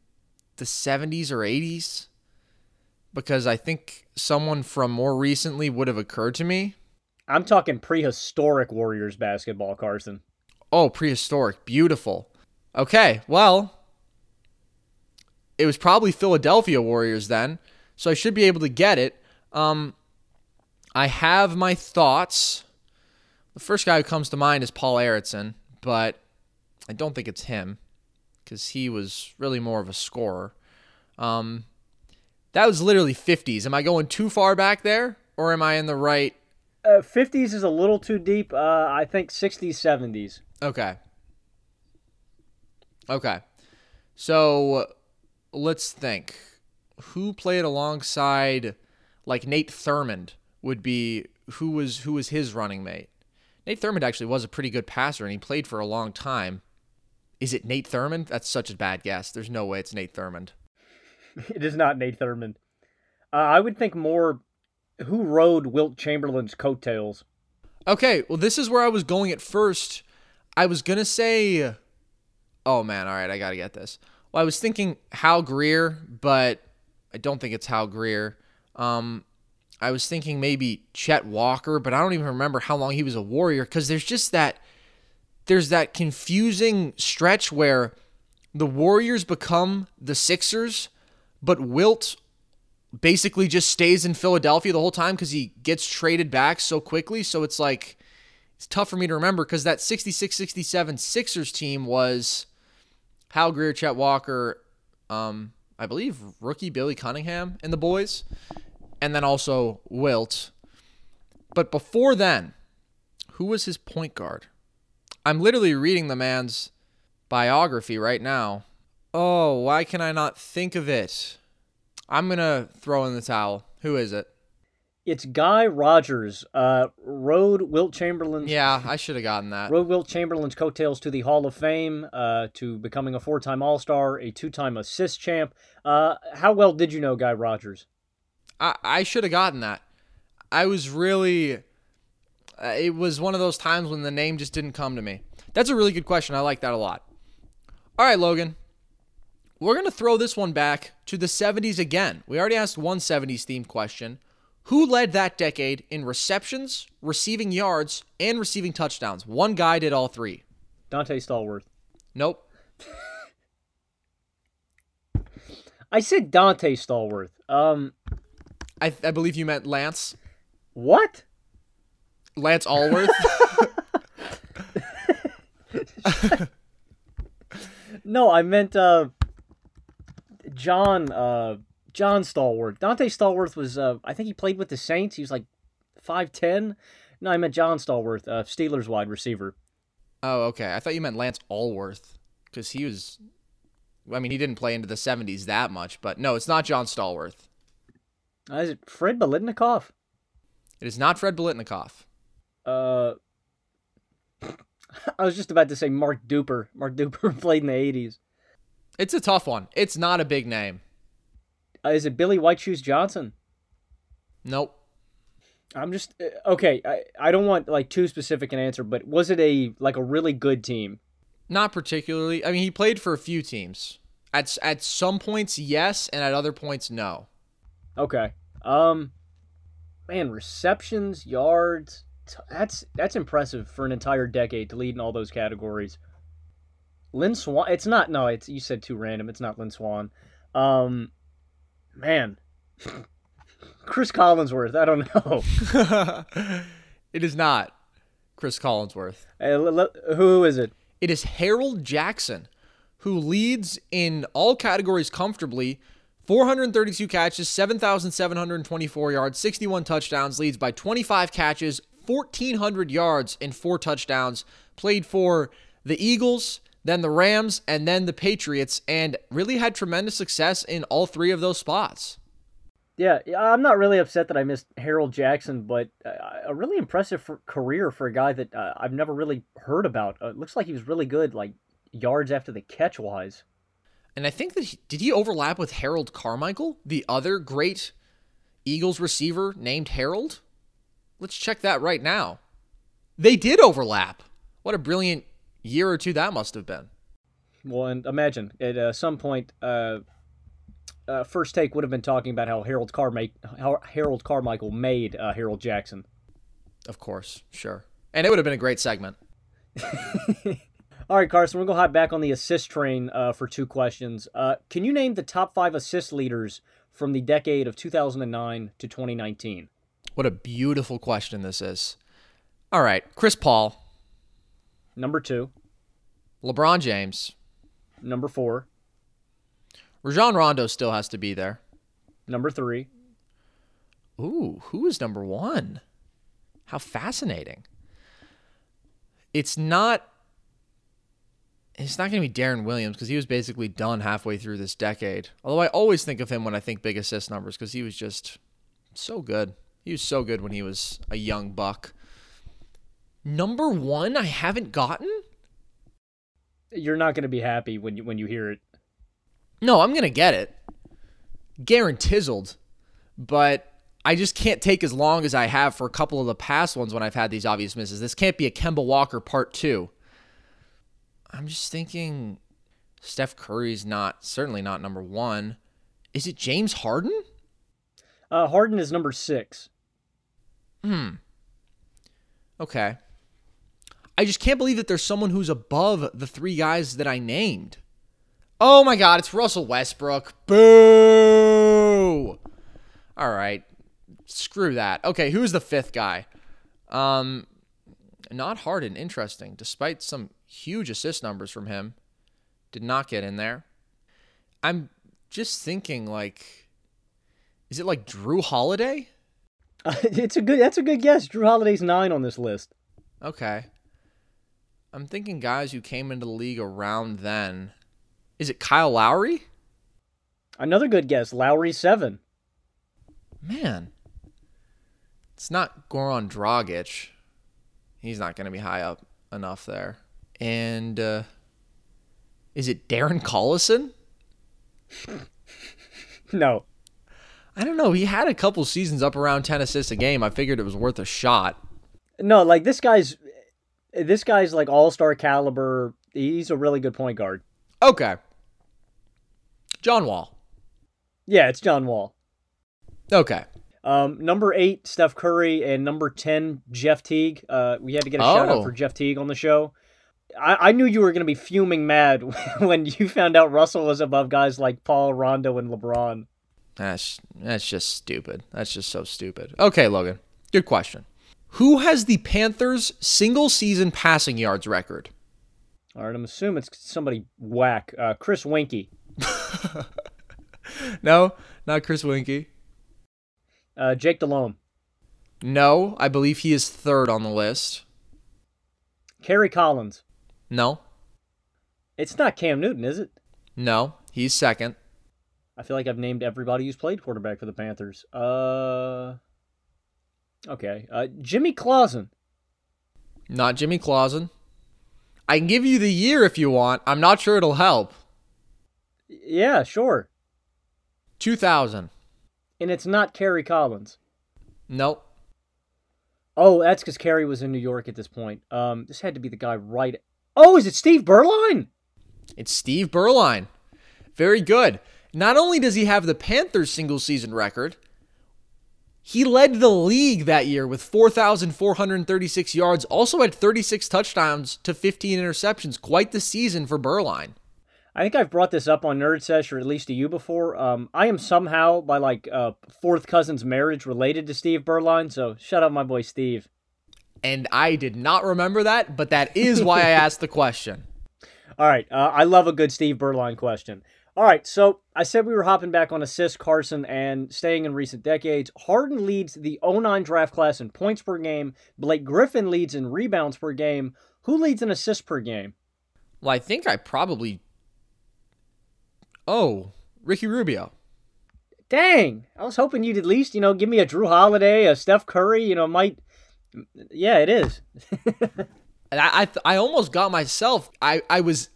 the 70s or 80s, because I think someone from more recently would have occurred to me. I'm talking prehistoric Warriors basketball, Carson. Oh, prehistoric. Beautiful. Okay, well, it was probably Philadelphia Warriors then, so I should be able to get it. I have my thoughts. The first guy who comes to mind is Paul Aronson, but I don't think it's him because he was really more of a scorer. That was literally 50s. Am I going too far back there, or am I in the right... 50s is a little too deep. I think 60s, 70s. Okay. So let's think. Who played alongside, like, Nate Thurmond would be who was his running mate. Nate Thurmond actually was a pretty good passer, and he played for a long time. Is it Nate Thurmond? That's such a bad guess. There's no way it's Nate Thurmond. It is not Nate Thurmond. I would think more... Who rode Wilt Chamberlain's coattails? Okay, well, this is where I was going at first. I was going to say, oh, man, all right, I got to get this. Well, I was thinking Hal Greer, but I don't think it's Hal Greer. I was thinking maybe Chet Walker, but I don't even remember how long he was a Warrior because there's just that confusing stretch where the Warriors become the Sixers, but Wilt basically just stays in Philadelphia the whole time because he gets traded back so quickly. So it's like it's tough for me to remember because that 66-67 Sixers team was Hal Greer, Chet Walker, I believe rookie Billy Cunningham and the boys, and then also Wilt. But before then, who was his point guard? I'm literally reading the man's biography right now. Oh, why can I not think of it? I'm going to throw in the towel. Who is it? It's Guy Rogers, rode Wilt Chamberlain's... Yeah, I should have gotten that. Rode Wilt Chamberlain's coattails to the Hall of Fame, to becoming a four-time All-Star, a two-time assist champ. How well did you know Guy Rogers? I should have gotten that. I was really... it was one of those times when the name just didn't come to me. That's a really good question. I like that a lot. All right, Logan. We're going to throw this one back to the 70s again. We already asked one 70s themed question. Who led that decade in receptions, receiving yards, and receiving touchdowns? One guy did all three. Dante Stallworth. Nope. I said Dante Stallworth. I believe you meant Lance. What? Lance Allworth. No, I meant John Stallworth. Dante Stallworth was, I think he played with the Saints. He was like 5'10". No, I meant John Stallworth, Steelers wide receiver. Oh, okay. I thought you meant Lance Allworth because he was, I mean, he didn't play into the 70s that much, but no, it's not John Stallworth. Is it Fred Biletnikoff? It is not Fred Biletnikoff. I was just about to say Mark Duper. Mark Duper played in the 80s. It's a tough one. It's not a big name. Is it Billy White Shoes Johnson? Nope. I'm just... okay, I don't want like too specific an answer, but was it a really good team? Not particularly. I mean, he played for a few teams. At some points, yes, and at other points, no. Okay. Man, receptions, yards... That's impressive for an entire decade to lead in all those categories. Lynn Swann, it's not. No, it's you said too random. It's not Lynn Swann. Man, Chris Collinsworth. I don't know. It is not Chris Collinsworth. Who is it? It is Harold Jackson, who leads in all categories comfortably. 432 catches, 7,724 yards, 61 touchdowns, leads by 25 catches, 1,400 yards, and 4 touchdowns. Played for the Eagles, then the Rams, and then the Patriots, and really had tremendous success in all three of those spots. Yeah, I'm not really upset that I missed Harold Jackson, but a really impressive career for a guy that I've never really heard about. It looks like he was really good, like yards after the catch-wise. And I think that did he overlap with Harold Carmichael, the other great Eagles receiver named Harold? Let's check that right now. They did overlap. What a brilliant year or two that must have been. Well, and imagine at some point, First Take would have been talking about how Harold Carmichael made Harold Jackson. Of course, sure. And it would have been a great segment. All right, Carson, we're going to hop back on the assist train for two questions. Can you name the top 5 assist leaders from the decade of 2009 to 2019? What a beautiful question this is. All right, Chris Paul. Number 2. LeBron James. Number 4. Rajon Rondo still has to be there. Number 3. Ooh, who is number 1? How fascinating. It's not going to be Darren Williams because he was basically done halfway through this decade. Although I always think of him when I think big assist numbers because he was just so good. He was so good when he was a young buck. Number 1 I haven't gotten? You're not going to be happy when you hear it. No, I'm going to get it. Guarantizzled. But I just can't take as long as I have for a couple of the past ones when I've had these obvious misses. This can't be a Kemba Walker part 2. I'm just thinking Steph Curry's certainly not number one. Is it James Harden? Harden is number 6. Okay. I just can't believe that there's someone who's above the 3 guys that I named. Oh my God, it's Russell Westbrook. Boo! All right. Screw that. Okay, who's the 5th guy? Not Harden. Interesting. Despite some huge assist numbers from him, did not get in there. I'm just thinking, like, is it like Drew Holiday? That's a good guess. Drew Holiday's 9 on this list. Okay. I'm thinking guys who came into the league around then. Is it Kyle Lowry? Another good guess. Lowry's 7. Man. It's not Goran Dragic. He's not going to be high up enough there. And is it Darren Collison? No. I don't know. He had a couple seasons up around 10 assists a game. I figured it was worth a shot. No, like this guy's like all-star caliber. He's a really good point guard. Okay. John Wall. Yeah, it's John Wall. Okay. Number 8, Steph Curry, and number 10, Jeff Teague. We had to get a shout out for Jeff Teague on the show. I knew you were going to be fuming mad when you found out Russell was above guys like Paul, Rondo, and LeBron. That's just stupid. That's just so stupid. Okay, Logan, good question. Who has the Panthers' single-season passing yards record? All right, I'm assuming it's somebody whack. Chris Winkie. No, not Chris Winkie. Jake DeLhomme. No, I believe he is 3rd on the list. Kerry Collins. No. It's not Cam Newton, is it? No, he's 2nd. I feel like I've named everybody who's played quarterback for the Panthers. Okay. Jimmy Clausen. Not Jimmy Clausen. I can give you the year if you want. I'm not sure it'll help. Yeah, sure. 2000. And it's not Kerry Collins. Nope. Oh, that's because Kerry was in New York at this point. This had to be the guy right... Oh, is it Steve Beuerlein? It's Steve Beuerlein. Very good. Not only does he have the Panthers' single-season record, he led the league that year with 4,436 yards, also had 36 touchdowns to 15 interceptions. Quite the season for Beuerlein. I think I've brought this up on Nerd Sesh, or at least to you before. I am somehow, by like 4th cousin's marriage, related to Steve Beuerlein, so shout out my boy Steve. And I did not remember that, but that is why I asked the question. All right, I love a good Steve Beuerlein question. All right, so I said we were hopping back on assists, Carson, and staying in recent decades. Harden leads the 2009 draft class in points per game. Blake Griffin leads in rebounds per game. Who leads in assists per game? Well, I think I probably... Oh, Ricky Rubio. Dang, I was hoping you'd at least, give me a Drew Holiday, a Steph Curry, might... Yeah, it is. I almost got myself... I was...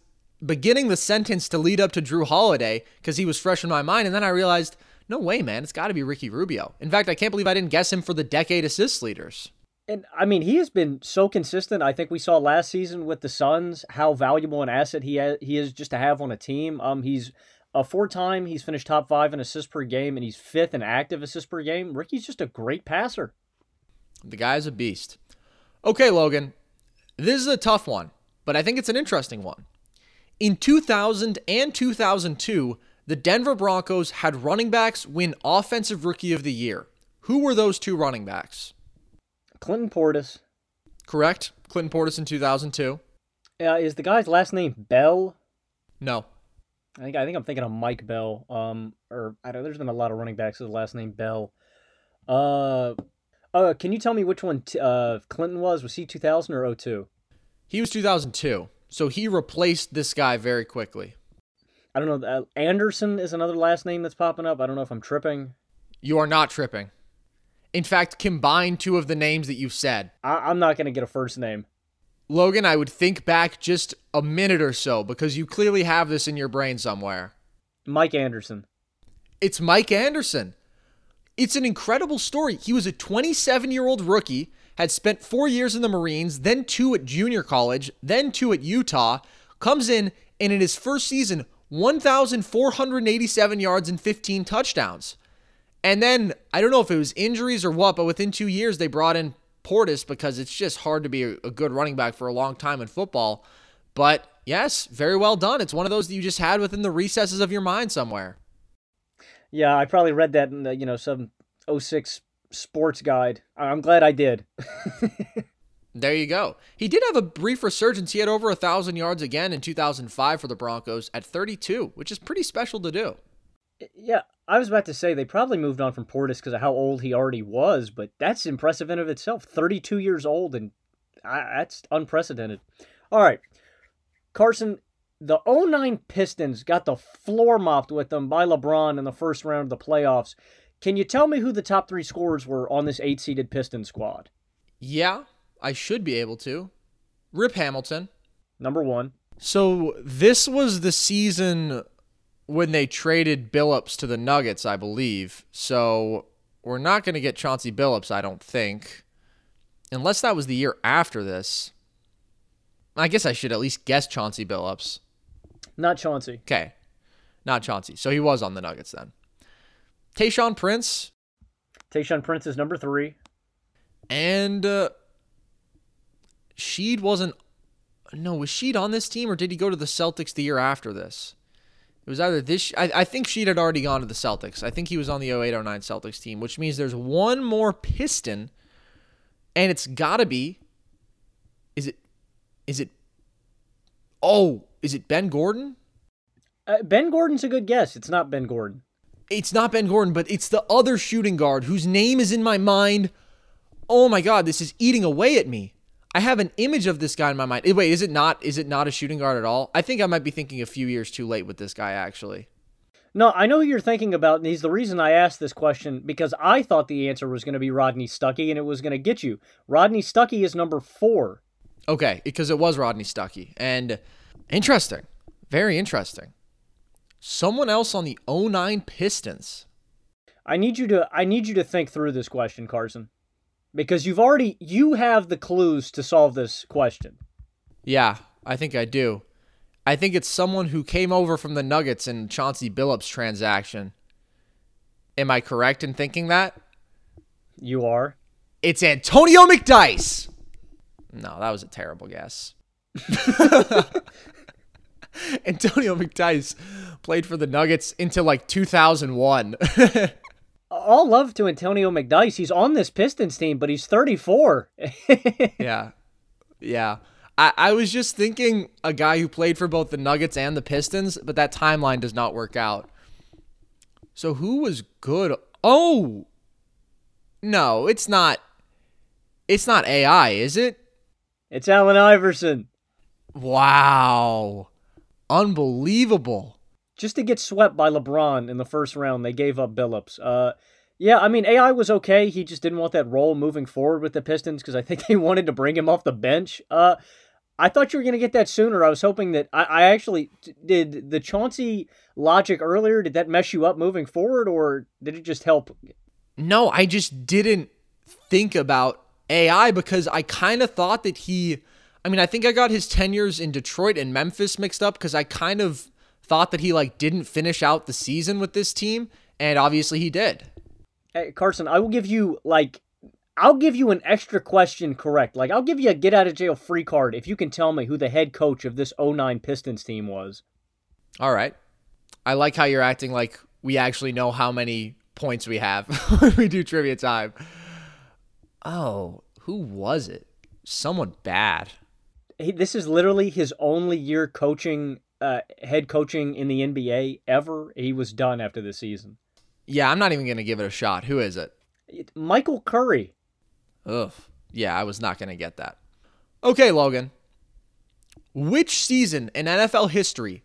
beginning the sentence to lead up to Drew Holiday because he was fresh in my mind, and then I realized, no way, man, it's got to be Ricky Rubio. In fact, I can't believe I didn't guess him for the decade assist leaders. And, I mean, he has been so consistent. I think we saw last season with the Suns how valuable an asset he is just to have on a team. He's a 4-time. He's finished top 5 in assists per game, and he's 5th in active assists per game. Ricky's just a great passer. The guy's a beast. Okay, Logan, this is a tough one, but I think it's an interesting one. In 2000 and 2002, the Denver Broncos had running backs win Offensive Rookie of the Year. Who were those 2 running backs? Clinton Portis. Correct. Clinton Portis in 2002. Is the guy's last name Bell? No. I think I'm thinking of Mike Bell. There's been a lot of running backs with the last name Bell. Can you tell me which one Clinton was? Was he 2000 or 02? He was 2002. So he replaced this guy very quickly. I don't know. Anderson is another last name that's popping up. I don't know if I'm tripping. You are not tripping. In fact, combine 2 of the names that you've said. I'm not going to get a first name. Logan, I would think back just a minute or so because you clearly have this in your brain somewhere. Mike Anderson. It's Mike Anderson. It's an incredible story. He was a 27-year-old rookie, had spent 4 years in the Marines, then 2 at junior college, then 2 at Utah, comes in his first season, 1,487 yards and 15 touchdowns. And then, I don't know if it was injuries or what, but within 2 years, they brought in Portis because it's just hard to be a good running back for a long time in football. But yes, very well done. It's one of those that you just had within the recesses of your mind somewhere. Yeah, I probably read that in the, some 06 sports guide. I'm glad I did. There you go. He did have a brief resurgence. He had over 1,000 yards again in 2005 for the Broncos at 32, which is pretty special to do. Yeah, I was about to say they probably moved on from Portis because of how old he already was, but that's impressive in of itself. 32 years old, and that's unprecedented. All right, Carson, the 09 Pistons got the floor mopped with them by LeBron in the first round of the playoffs. Can you tell me who the top three scorers were on this 8-seeded Pistons squad? Yeah, I should be able to. Rip Hamilton. Number one. So this was the season when they traded Billups to the Nuggets, I believe. So we're not going to get Chauncey Billups, I don't think. Unless that was the year after this. I guess I should at least guess Chauncey Billups. Not Chauncey. Okay. Not Chauncey. So he was on the Nuggets then. Tayshaun Prince. Tayshaun Prince is number three. And Sheed wasn't... No, was Sheed on this team or did he go to the Celtics the year after this? It was either this... I think Sheed had already gone to the Celtics. I think he was on the 08-09 Celtics team, which means there's one more Piston, and it's got to be... Is it... Oh, is it Ben Gordon? Ben Gordon's a good guess. It's not Ben Gordon. It's not Ben Gordon, but it's the other shooting guard whose name is in my mind. Oh, my God, this is eating away at me. I have an image of this guy in my mind. Wait, is it not a shooting guard at all? I think I might be thinking a few years too late with this guy, actually. No, I know who you're thinking about, and he's the reason I asked this question, because I thought the answer was going to be Rodney Stuckey, and it was going to get you. Rodney Stuckey is number four. Okay, because it was Rodney Stuckey. And interesting. Very interesting. Someone else on the 09 Pistons. I need you to think through this question, Carson. Because you have the clues to solve this question. Yeah, I think I do. I think it's someone who came over from the Nuggets in Chauncey Billups' transaction. Am I correct in thinking that? You are. It's Antonio McDyess. No, that was a terrible guess. Antonio McDyess played for the Nuggets until like 2001. All love to Antonio McDyess. He's on this Pistons team, but he's 34. Yeah. I was just thinking a guy who played for both the Nuggets and the Pistons, but that timeline does not work out. So who was good? Oh, no, it's not. It's not AI, is it? It's Allen Iverson. Wow. Unbelievable. Just to get swept by LeBron in the first round, they gave up Billups. AI was okay. He just didn't want that role moving forward with the Pistons because I think they wanted to bring him off the bench. I thought you were going to get that sooner. I was hoping that I actually did the Chauncey logic earlier. Did that mess you up moving forward or did it just help? No, I just didn't think about AI because I kind of thought that I think I got his 10 years in Detroit and Memphis mixed up because I kind of thought that he didn't finish out the season with this team, and obviously he did. Hey, Carson, I will give you an extra question correct. I'll give you a get out of jail free card if you can tell me who the head coach of this 09 Pistons team was. All right. I like how you're acting like we actually know how many points we have when we do trivia time. Oh, who was it? Someone bad. This is literally his only year coaching, head coaching in the NBA ever. He was done after this season. Yeah, I'm not even going to give it a shot. Who is it? Michael Curry. Ugh. Yeah, I was not going to get that. Okay, Logan. Which season in NFL history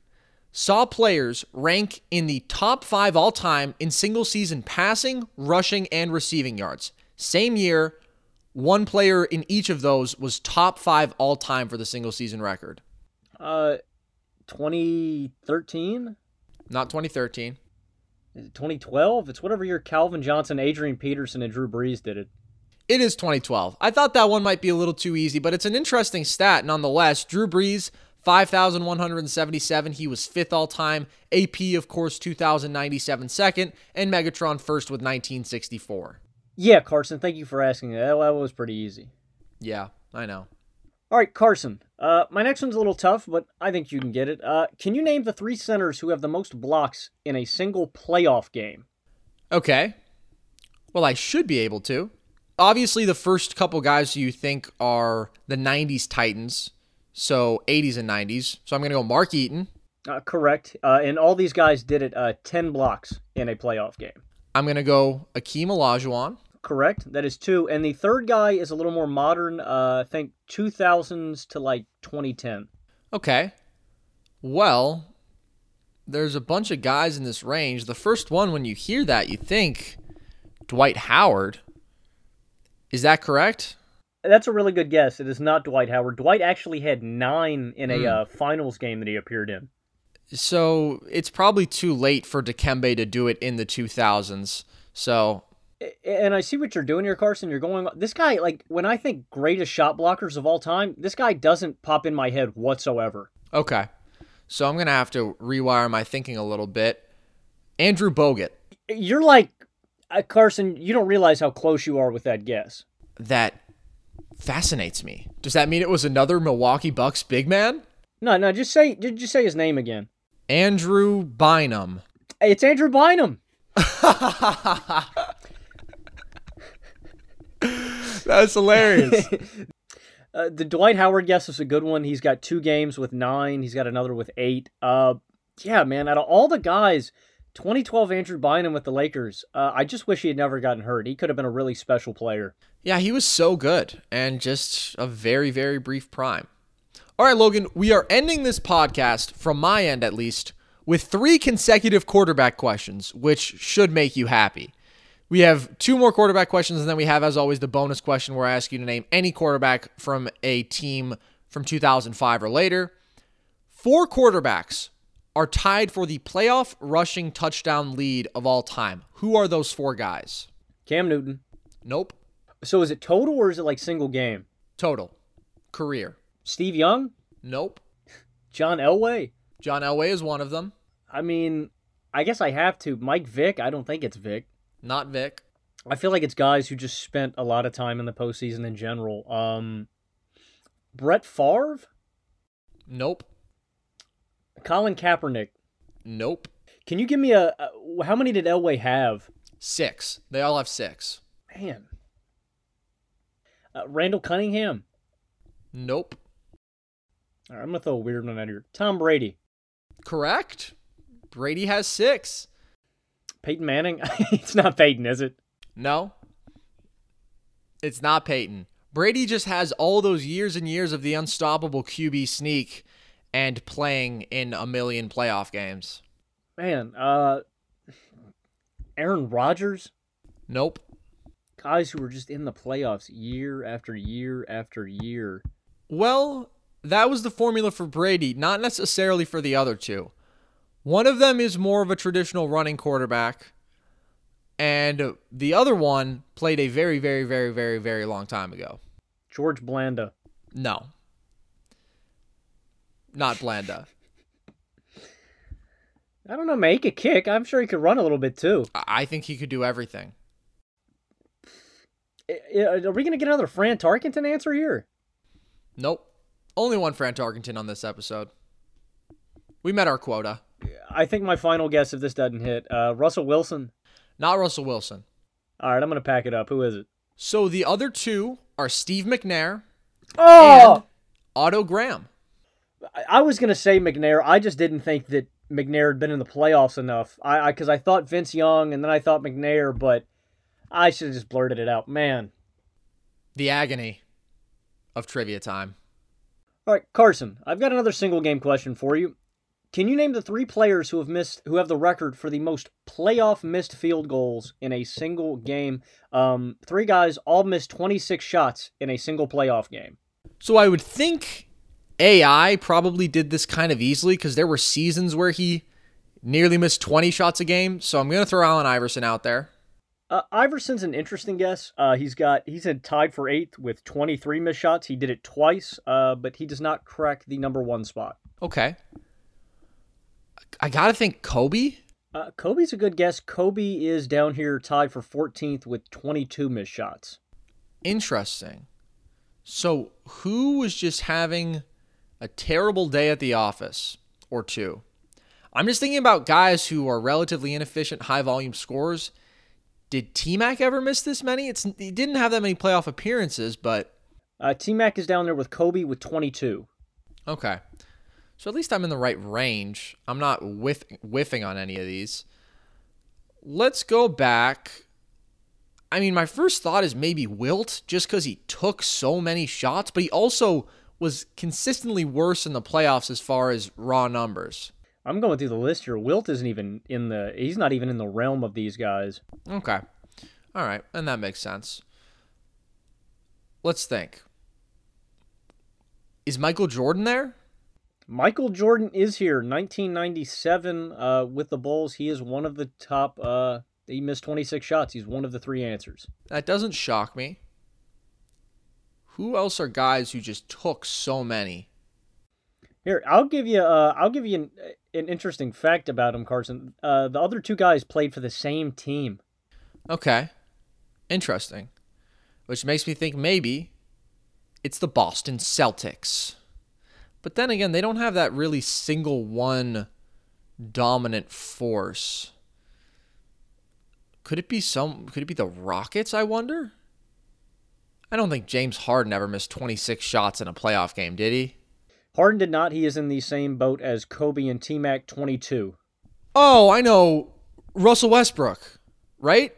saw players rank in the top five all time in single season passing, rushing, and receiving yards? Same year. One player in each of those was top five all-time for the single-season record. 2013? Not 2013. Is it 2012? It's whatever year Calvin Johnson, Adrian Peterson, and Drew Brees did it. It is 2012. I thought that one might be a little too easy, but it's an interesting stat nonetheless. Drew Brees, 5,177. He was fifth all time. AP, of course, 2,097 second, and Megatron first with 1964. Yeah, Carson, thank you for asking that. That was pretty easy. Yeah, I know. All right, Carson, my next one's a little tough, but I think you can get it. Can you name the three centers who have the most blocks in a single playoff game? Okay. Well, I should be able to. Obviously, the first couple guys you think are the 90s Titans, so 80s and 90s. So I'm going to go Mark Eaton. Correct. And all these guys did it 10 blocks in a playoff game. I'm going to go Hakeem Olajuwon. Correct. That is two. And the third guy is a little more modern, I think 2000s to like 2010. Okay. Well, there's a bunch of guys in this range. The first one, when you hear that, you think Dwight Howard. Is that correct? That's a really good guess. It is not Dwight Howard. Dwight actually had 9 in a finals game that he appeared in. So it's probably too late for Dikembe to do it in the 2000s. So, and I see what you're doing here, Carson. You're going, this guy, like, when I think greatest shot blockers of all time, this guy doesn't pop in my head whatsoever. Okay. So I'm going to have to rewire my thinking a little bit. Andrew Bogut. You're like, Carson, you don't realize how close you are with that guess. That fascinates me. Does that mean it was another Milwaukee Bucks big man? No, just say his name again. Andrew Bynum. Hey, it's Andrew Bynum. That's hilarious. The Dwight Howard guess was a good one. He's got 2 games with 9. He's got another with 8. Yeah, man, out of all the guys, 2012 Andrew Bynum with the Lakers, I just wish he had never gotten hurt. He could have been a really special player. Yeah, he was so good and just a very, very brief prime. All right, Logan, we are ending this podcast, from my end at least, with 3 consecutive quarterback questions, which should make you happy. We have 2 more quarterback questions, and then we have, as always, the bonus question where I ask you to name any quarterback from a team from 2005 or later. 4 quarterbacks are tied for the playoff rushing touchdown lead of all time. Who are those 4 guys? Cam Newton. Nope. So is it total or is it like single game? Total. Career. Steve Young? Nope. John Elway? John Elway is one of them. I mean, I guess I have to. Mike Vick? I don't think it's Vick. Not Vic. I feel like it's guys who just spent a lot of time in the postseason in general. Brett Favre? Nope. Colin Kaepernick? Nope. Can you give me how many did Elway have? 6. They all have 6. Man. Randall Cunningham? Nope. All right, I'm going to throw a weird one out here. Tom Brady? Correct. Brady has 6. Peyton Manning? It's not Peyton, is it? No. It's not Peyton. Brady just has all those years and years of the unstoppable QB sneak and playing in a million playoff games. Man, Aaron Rodgers? Nope. Guys who were just in the playoffs year after year after year. Well, that was the formula for Brady, not necessarily for the other 2. One of them is more of a traditional running quarterback, and the other one played a very, very, very, very, very long time ago. George Blanda. No. Not Blanda. I don't know, man. He could kick. I'm sure he could run a little bit, too. I think he could do everything. Are we going to get another Fran Tarkenton answer here? Nope. Only one Fran Tarkenton on this episode. We met our quota. I think my final guess, if this doesn't hit, Russell Wilson. Not Russell Wilson. All right, I'm going to pack it up. Who is it? So the other 2 are Steve McNair and Otto Graham. I was going to say McNair. I just didn't think that McNair had been in the playoffs enough. Because I thought Vince Young, and then I thought McNair, but I should have just blurted it out. Man. The agony of trivia time. All right, Carson, I've got another single game question for you. Can you name the 3 players who have the record for the most playoff missed field goals in a single game? 3 guys all missed 26 shots in a single playoff game. So I would think AI probably did this kind of easily because there were seasons where he nearly missed 20 shots a game. So I'm going to throw Allen Iverson out there. Iverson's an interesting guess. He's had tied for eighth with 23 missed shots. He did it twice, but he does not crack the number one spot. Okay. I gotta think Kobe. Kobe's a good guess. Kobe is down here tied for 14th with 22 missed shots. Interesting. So who was just having a terrible day at the office or two? I'm just thinking about guys who are relatively inefficient, high-volume scorers. Did T-Mac ever miss this many? He didn't have that many playoff appearances, but... T-Mac is down there with Kobe with 22. Okay. So at least I'm in the right range. I'm not whiffing on any of these. Let's go back. I mean, my first thought is maybe Wilt, just because he took so many shots, but he also was consistently worse in the playoffs as far as raw numbers. I'm going through the list here. Wilt isn't even he's not even in the realm of these guys. Okay. All right. And that makes sense. Let's think. Is Michael Jordan there? Michael Jordan is here. 1997 with the Bulls. He is one of the top. He missed 26 shots. He's one of the three answers. That doesn't shock me. Who else are guys who just took so many? Here, I'll give you an interesting fact about him, Carson. The other two guys played for the same team. Okay. Interesting. Which makes me think maybe it's the Boston Celtics. But then again, they don't have that really single one dominant force. Could it be the Rockets, I wonder? I don't think James Harden ever missed 26 shots in a playoff game, did he? Harden did not. He is in the same boat as Kobe and T-Mac, 22. Oh, I know. Russell Westbrook, right?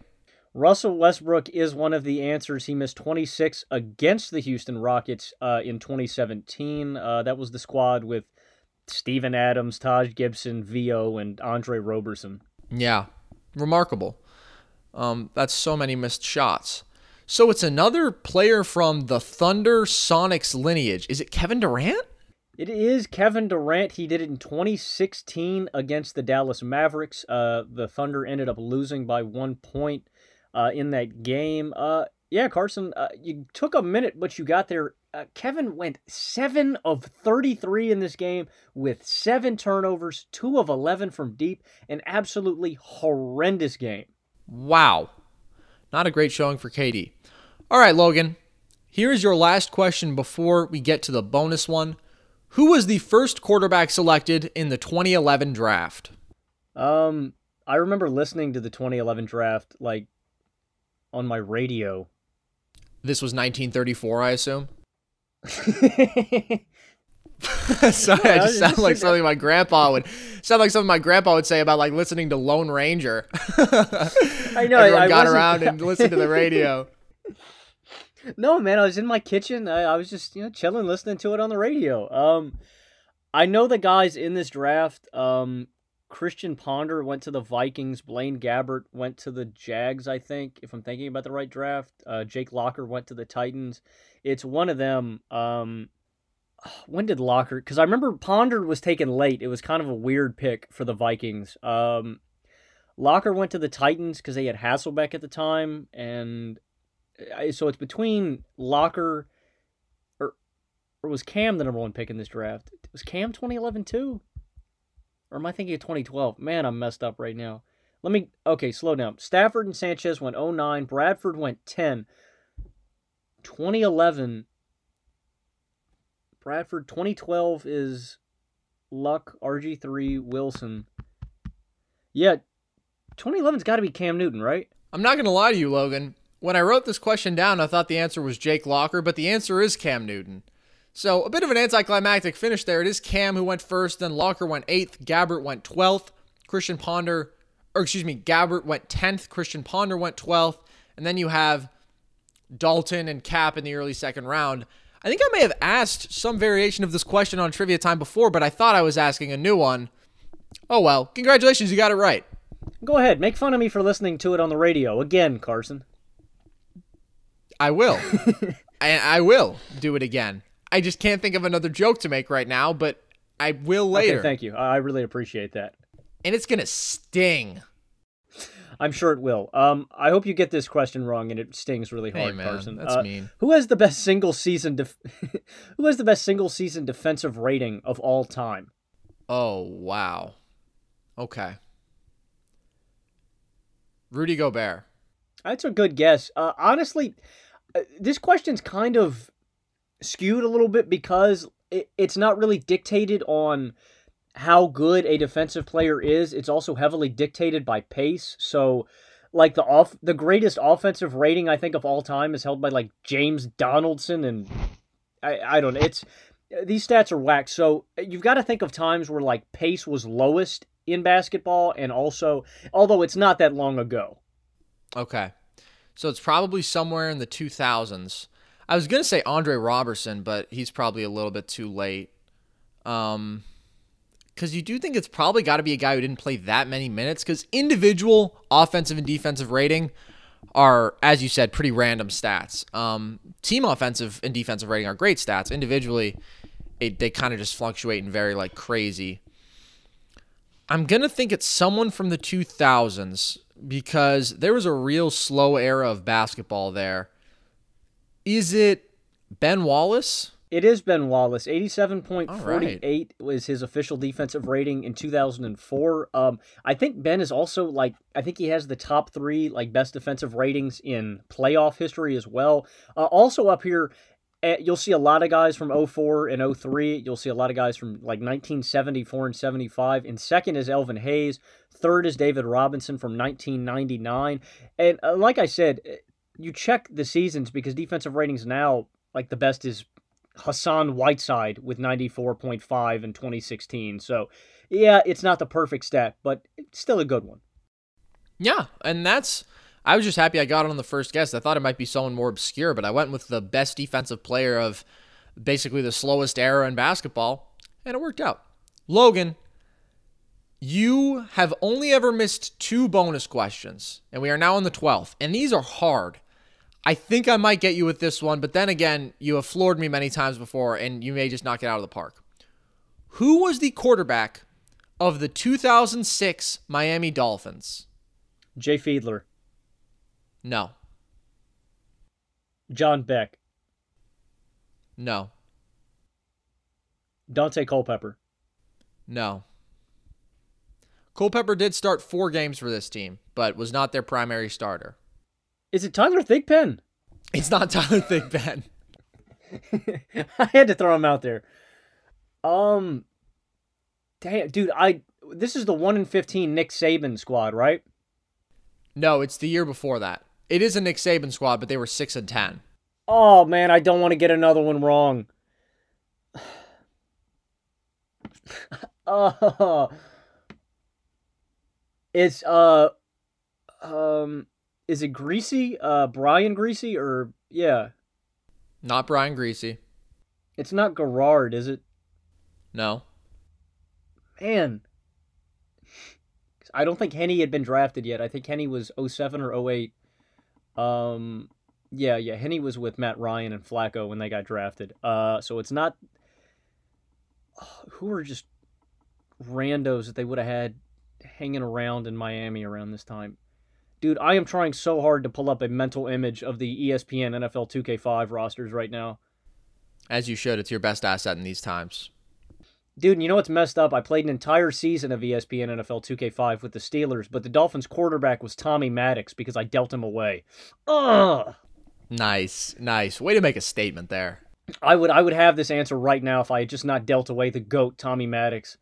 Russell Westbrook is one of the answers. He missed 26 against the Houston Rockets in 2017. That was the squad with Steven Adams, Taj Gibson, Vo, and Andre Roberson. Yeah, remarkable. That's so many missed shots. So it's another player from the Thunder Sonics lineage. Is it Kevin Durant? It is Kevin Durant. He did it in 2016 against the Dallas Mavericks. The Thunder ended up losing by 1 point in that game. Yeah, Carson, you took a minute, but you got there. Kevin went 7 of 33 in this game with 7 turnovers, 2 of 11 from deep, an absolutely horrendous game. Wow. Not a great showing for KD. All right, Logan, here is your last question before we get to the bonus one. Who was the first quarterback selected in the 2011 draft? I remember listening to the 2011 draft, like, on my radio. This was 1934, I assume? Sorry, I just sound like something my grandpa would... Sound like something my grandpa would say about, like, listening to Lone Ranger. I know. Everyone got around and listened to the radio. No, man, I was in my kitchen. I was just, chilling, listening to it on the radio. I know the guys in this draft. Christian Ponder went to the Vikings. Blaine Gabbert went to the Jags, I think, if I'm thinking about the right draft. Jake Locker went to the Titans. It's one of them. When did Locker? Because I remember Ponder was taken late. It was kind of a weird pick for the Vikings. Locker went to the Titans because they had Hasselbeck at the time, and... So it's between Locker or was Cam the number one pick in this draft? Was Cam 2011 too? Or am I thinking of 2012? Man, I'm messed up right now. Slow down. Stafford and Sanchez went 09. Bradford went 10. 2011. Bradford, 2012 is Luck, RG3, Wilson. Yeah, 2011's got to be Cam Newton, right? I'm not going to lie to you, Logan. When I wrote this question down, I thought the answer was Jake Locker, but the answer is Cam Newton. So a bit of an anticlimactic finish there. It is Cam who went first, then Locker went 8th, Gabbert went 12th, Gabbert went 10th, Christian Ponder went 12th, and then you have Dalton and Cap in the early second round. I think I may have asked some variation of this question on Trivia Time before, but I thought I was asking a new one. Oh well, congratulations, you got it right. Go ahead, make fun of me for listening to it on the radio. Again, Carson. I will. I will do it again. I just can't think of another joke to make right now, but I will later. Okay, thank you. I really appreciate that. And it's going to sting. I'm sure it will. I hope you get this question wrong, and it stings really hard, Carson. That's mean. Who has the best single season defensive rating of all time? Oh wow. Okay. Rudy Gobert. That's a good guess. Honestly, this question's kind of skewed a little bit because it's not really dictated on how good a defensive player is. It's also heavily dictated by pace. So, like, the greatest offensive rating, I think, of all time is held by, like, James Donaldson, and I don't know. These stats are whack. So you've got to think of times where, like, pace was lowest in basketball, and also, although it's not that long ago. Okay. So it's probably somewhere in the 2000s. I was going to say Andre Robertson, but he's probably a little bit too late. Because you do think it's probably got to be a guy who didn't play that many minutes, because individual offensive and defensive rating are, as you said, pretty random stats. Team offensive and defensive rating are great stats. Individually, they kind of just fluctuate and vary like crazy. I'm going to think it's someone from the 2000s because there was a real slow era of basketball there. Is it Ben Wallace? It is Ben Wallace. 87.48 was his official defensive rating in 2004. I think Ben is also, like, I think he has the top three, like, best defensive ratings in playoff history as well. Also up here, you'll see a lot of guys from 04 and 03. You'll see a lot of guys from, like, 1974 and 75. And second is Elvin Hayes. Third is David Robinson from 1999. And like I said, you check the seasons because defensive ratings now, like, the best is Hassan Whiteside with 94.5 in 2016. So, yeah, it's not the perfect stat, but it's still a good one. Yeah, and I was just happy I got it on the first guess. I thought it might be someone more obscure, but I went with the best defensive player of basically the slowest era in basketball, and it worked out. Logan, you have only ever missed two bonus questions, and we are now on the 12th, and these are hard. I think I might get you with this one, but then again, you have floored me many times before, and you may just knock it out of the park. Who was the quarterback of the 2006 Miami Dolphins? Jay Fiedler. No. John Beck. No. Dante Culpepper. No. Culpepper did start 4 games for this team, but was not their primary starter. Is it Tyler Thigpen? It's not Tyler Thigpen. I had to throw him out there. Damn, dude, this is the 1-15 Nick Saban squad, right? No, it's the year before that. It is a Nick Saban squad, but they were 6-10. Oh man, I don't want to get another one wrong. Is it Greasy? Brian Greasy? Or, yeah. Not Brian Greasy. It's not Garrard, is it? No. Man. I don't think Henny had been drafted yet. I think Henny was 07 or 08. Yeah, Henny was with Matt Ryan and Flacco when they got drafted. So it's not... Who are just randos that they would have had hanging around in Miami around this time? Dude, I am trying so hard to pull up a mental image of the ESPN NFL 2K5 rosters right now. As you should. It's your best asset in these times. Dude, you know what's messed up? I played an entire season of ESPN NFL 2K5 with the Steelers, but the Dolphins quarterback was Tommy Maddox because I dealt him away. Ugh! Nice. Way to make a statement there. I would have this answer right now if I had just not dealt away the GOAT, Tommy Maddox.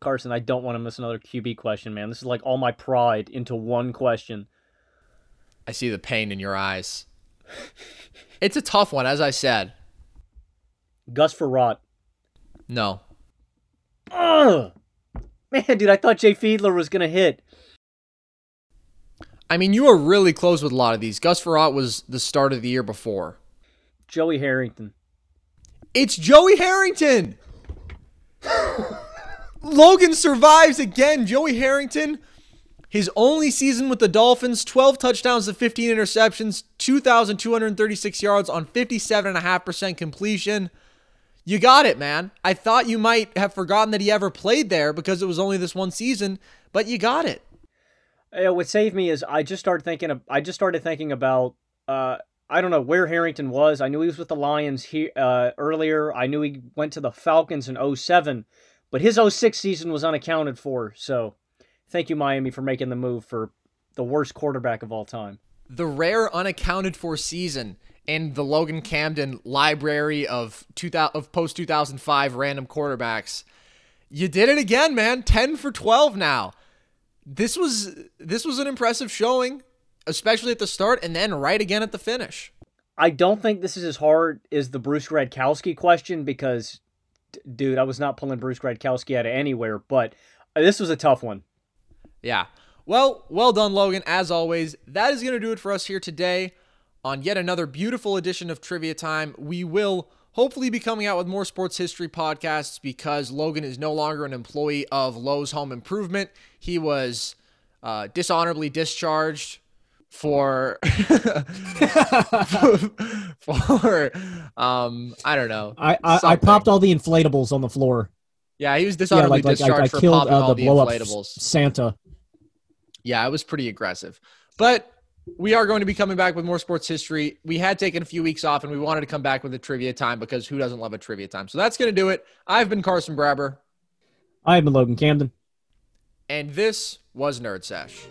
Carson, I don't want to miss another QB question, man. This is like all my pride into one question. I see the pain in your eyes. It's a tough one, as I said. Gus Frerotte. No. Ugh! Man, dude, I thought Jay Fiedler was going to hit. I mean, you were really close with a lot of these. Gus Frerotte was the start of the year before. Joey Harrington. It's Joey Harrington! Logan survives again. Joey Harrington, his only season with the Dolphins, 12 touchdowns to 15 interceptions, 2,236 yards on 57.5% completion. You got it, man. I thought you might have forgotten that he ever played there because it was only this one season, but you got it. What saved me is I just started thinking about, I don't know where Harrington was. I knew he was with the Lions here earlier. I knew he went to the Falcons in 2007, but his 2006 season was unaccounted for. So thank you, Miami, for making the move for the worst quarterback of all time. The rare unaccounted for season in the Logan Camden library of post-2005 random quarterbacks. You did it again, man. 10 for 12 now. This was an impressive showing, especially at the start and then right again at the finish. I don't think this is as hard as the Bruce Gradkowski question because, dude, I was not pulling Bruce Gradkowski out of anywhere, but this was a tough one. Yeah. Well done, Logan. As always, that is going to do it for us here today on yet another beautiful edition of Trivia Time. We will hopefully be coming out with more sports history podcasts because Logan is no longer an employee of Lowe's Home Improvement. He was dishonorably discharged for I don't know. I popped all the inflatables on the floor. Yeah, he was dishonorably discharged for killed, popping all the inflatables. Santa. Yeah, it was pretty aggressive. But we are going to be coming back with more sports history. We had taken a few weeks off, and we wanted to come back with a trivia time because who doesn't love a trivia time? So that's going to do it. I've been Carson Brabber. I've been Logan Camden. And this was Nerd Sesh.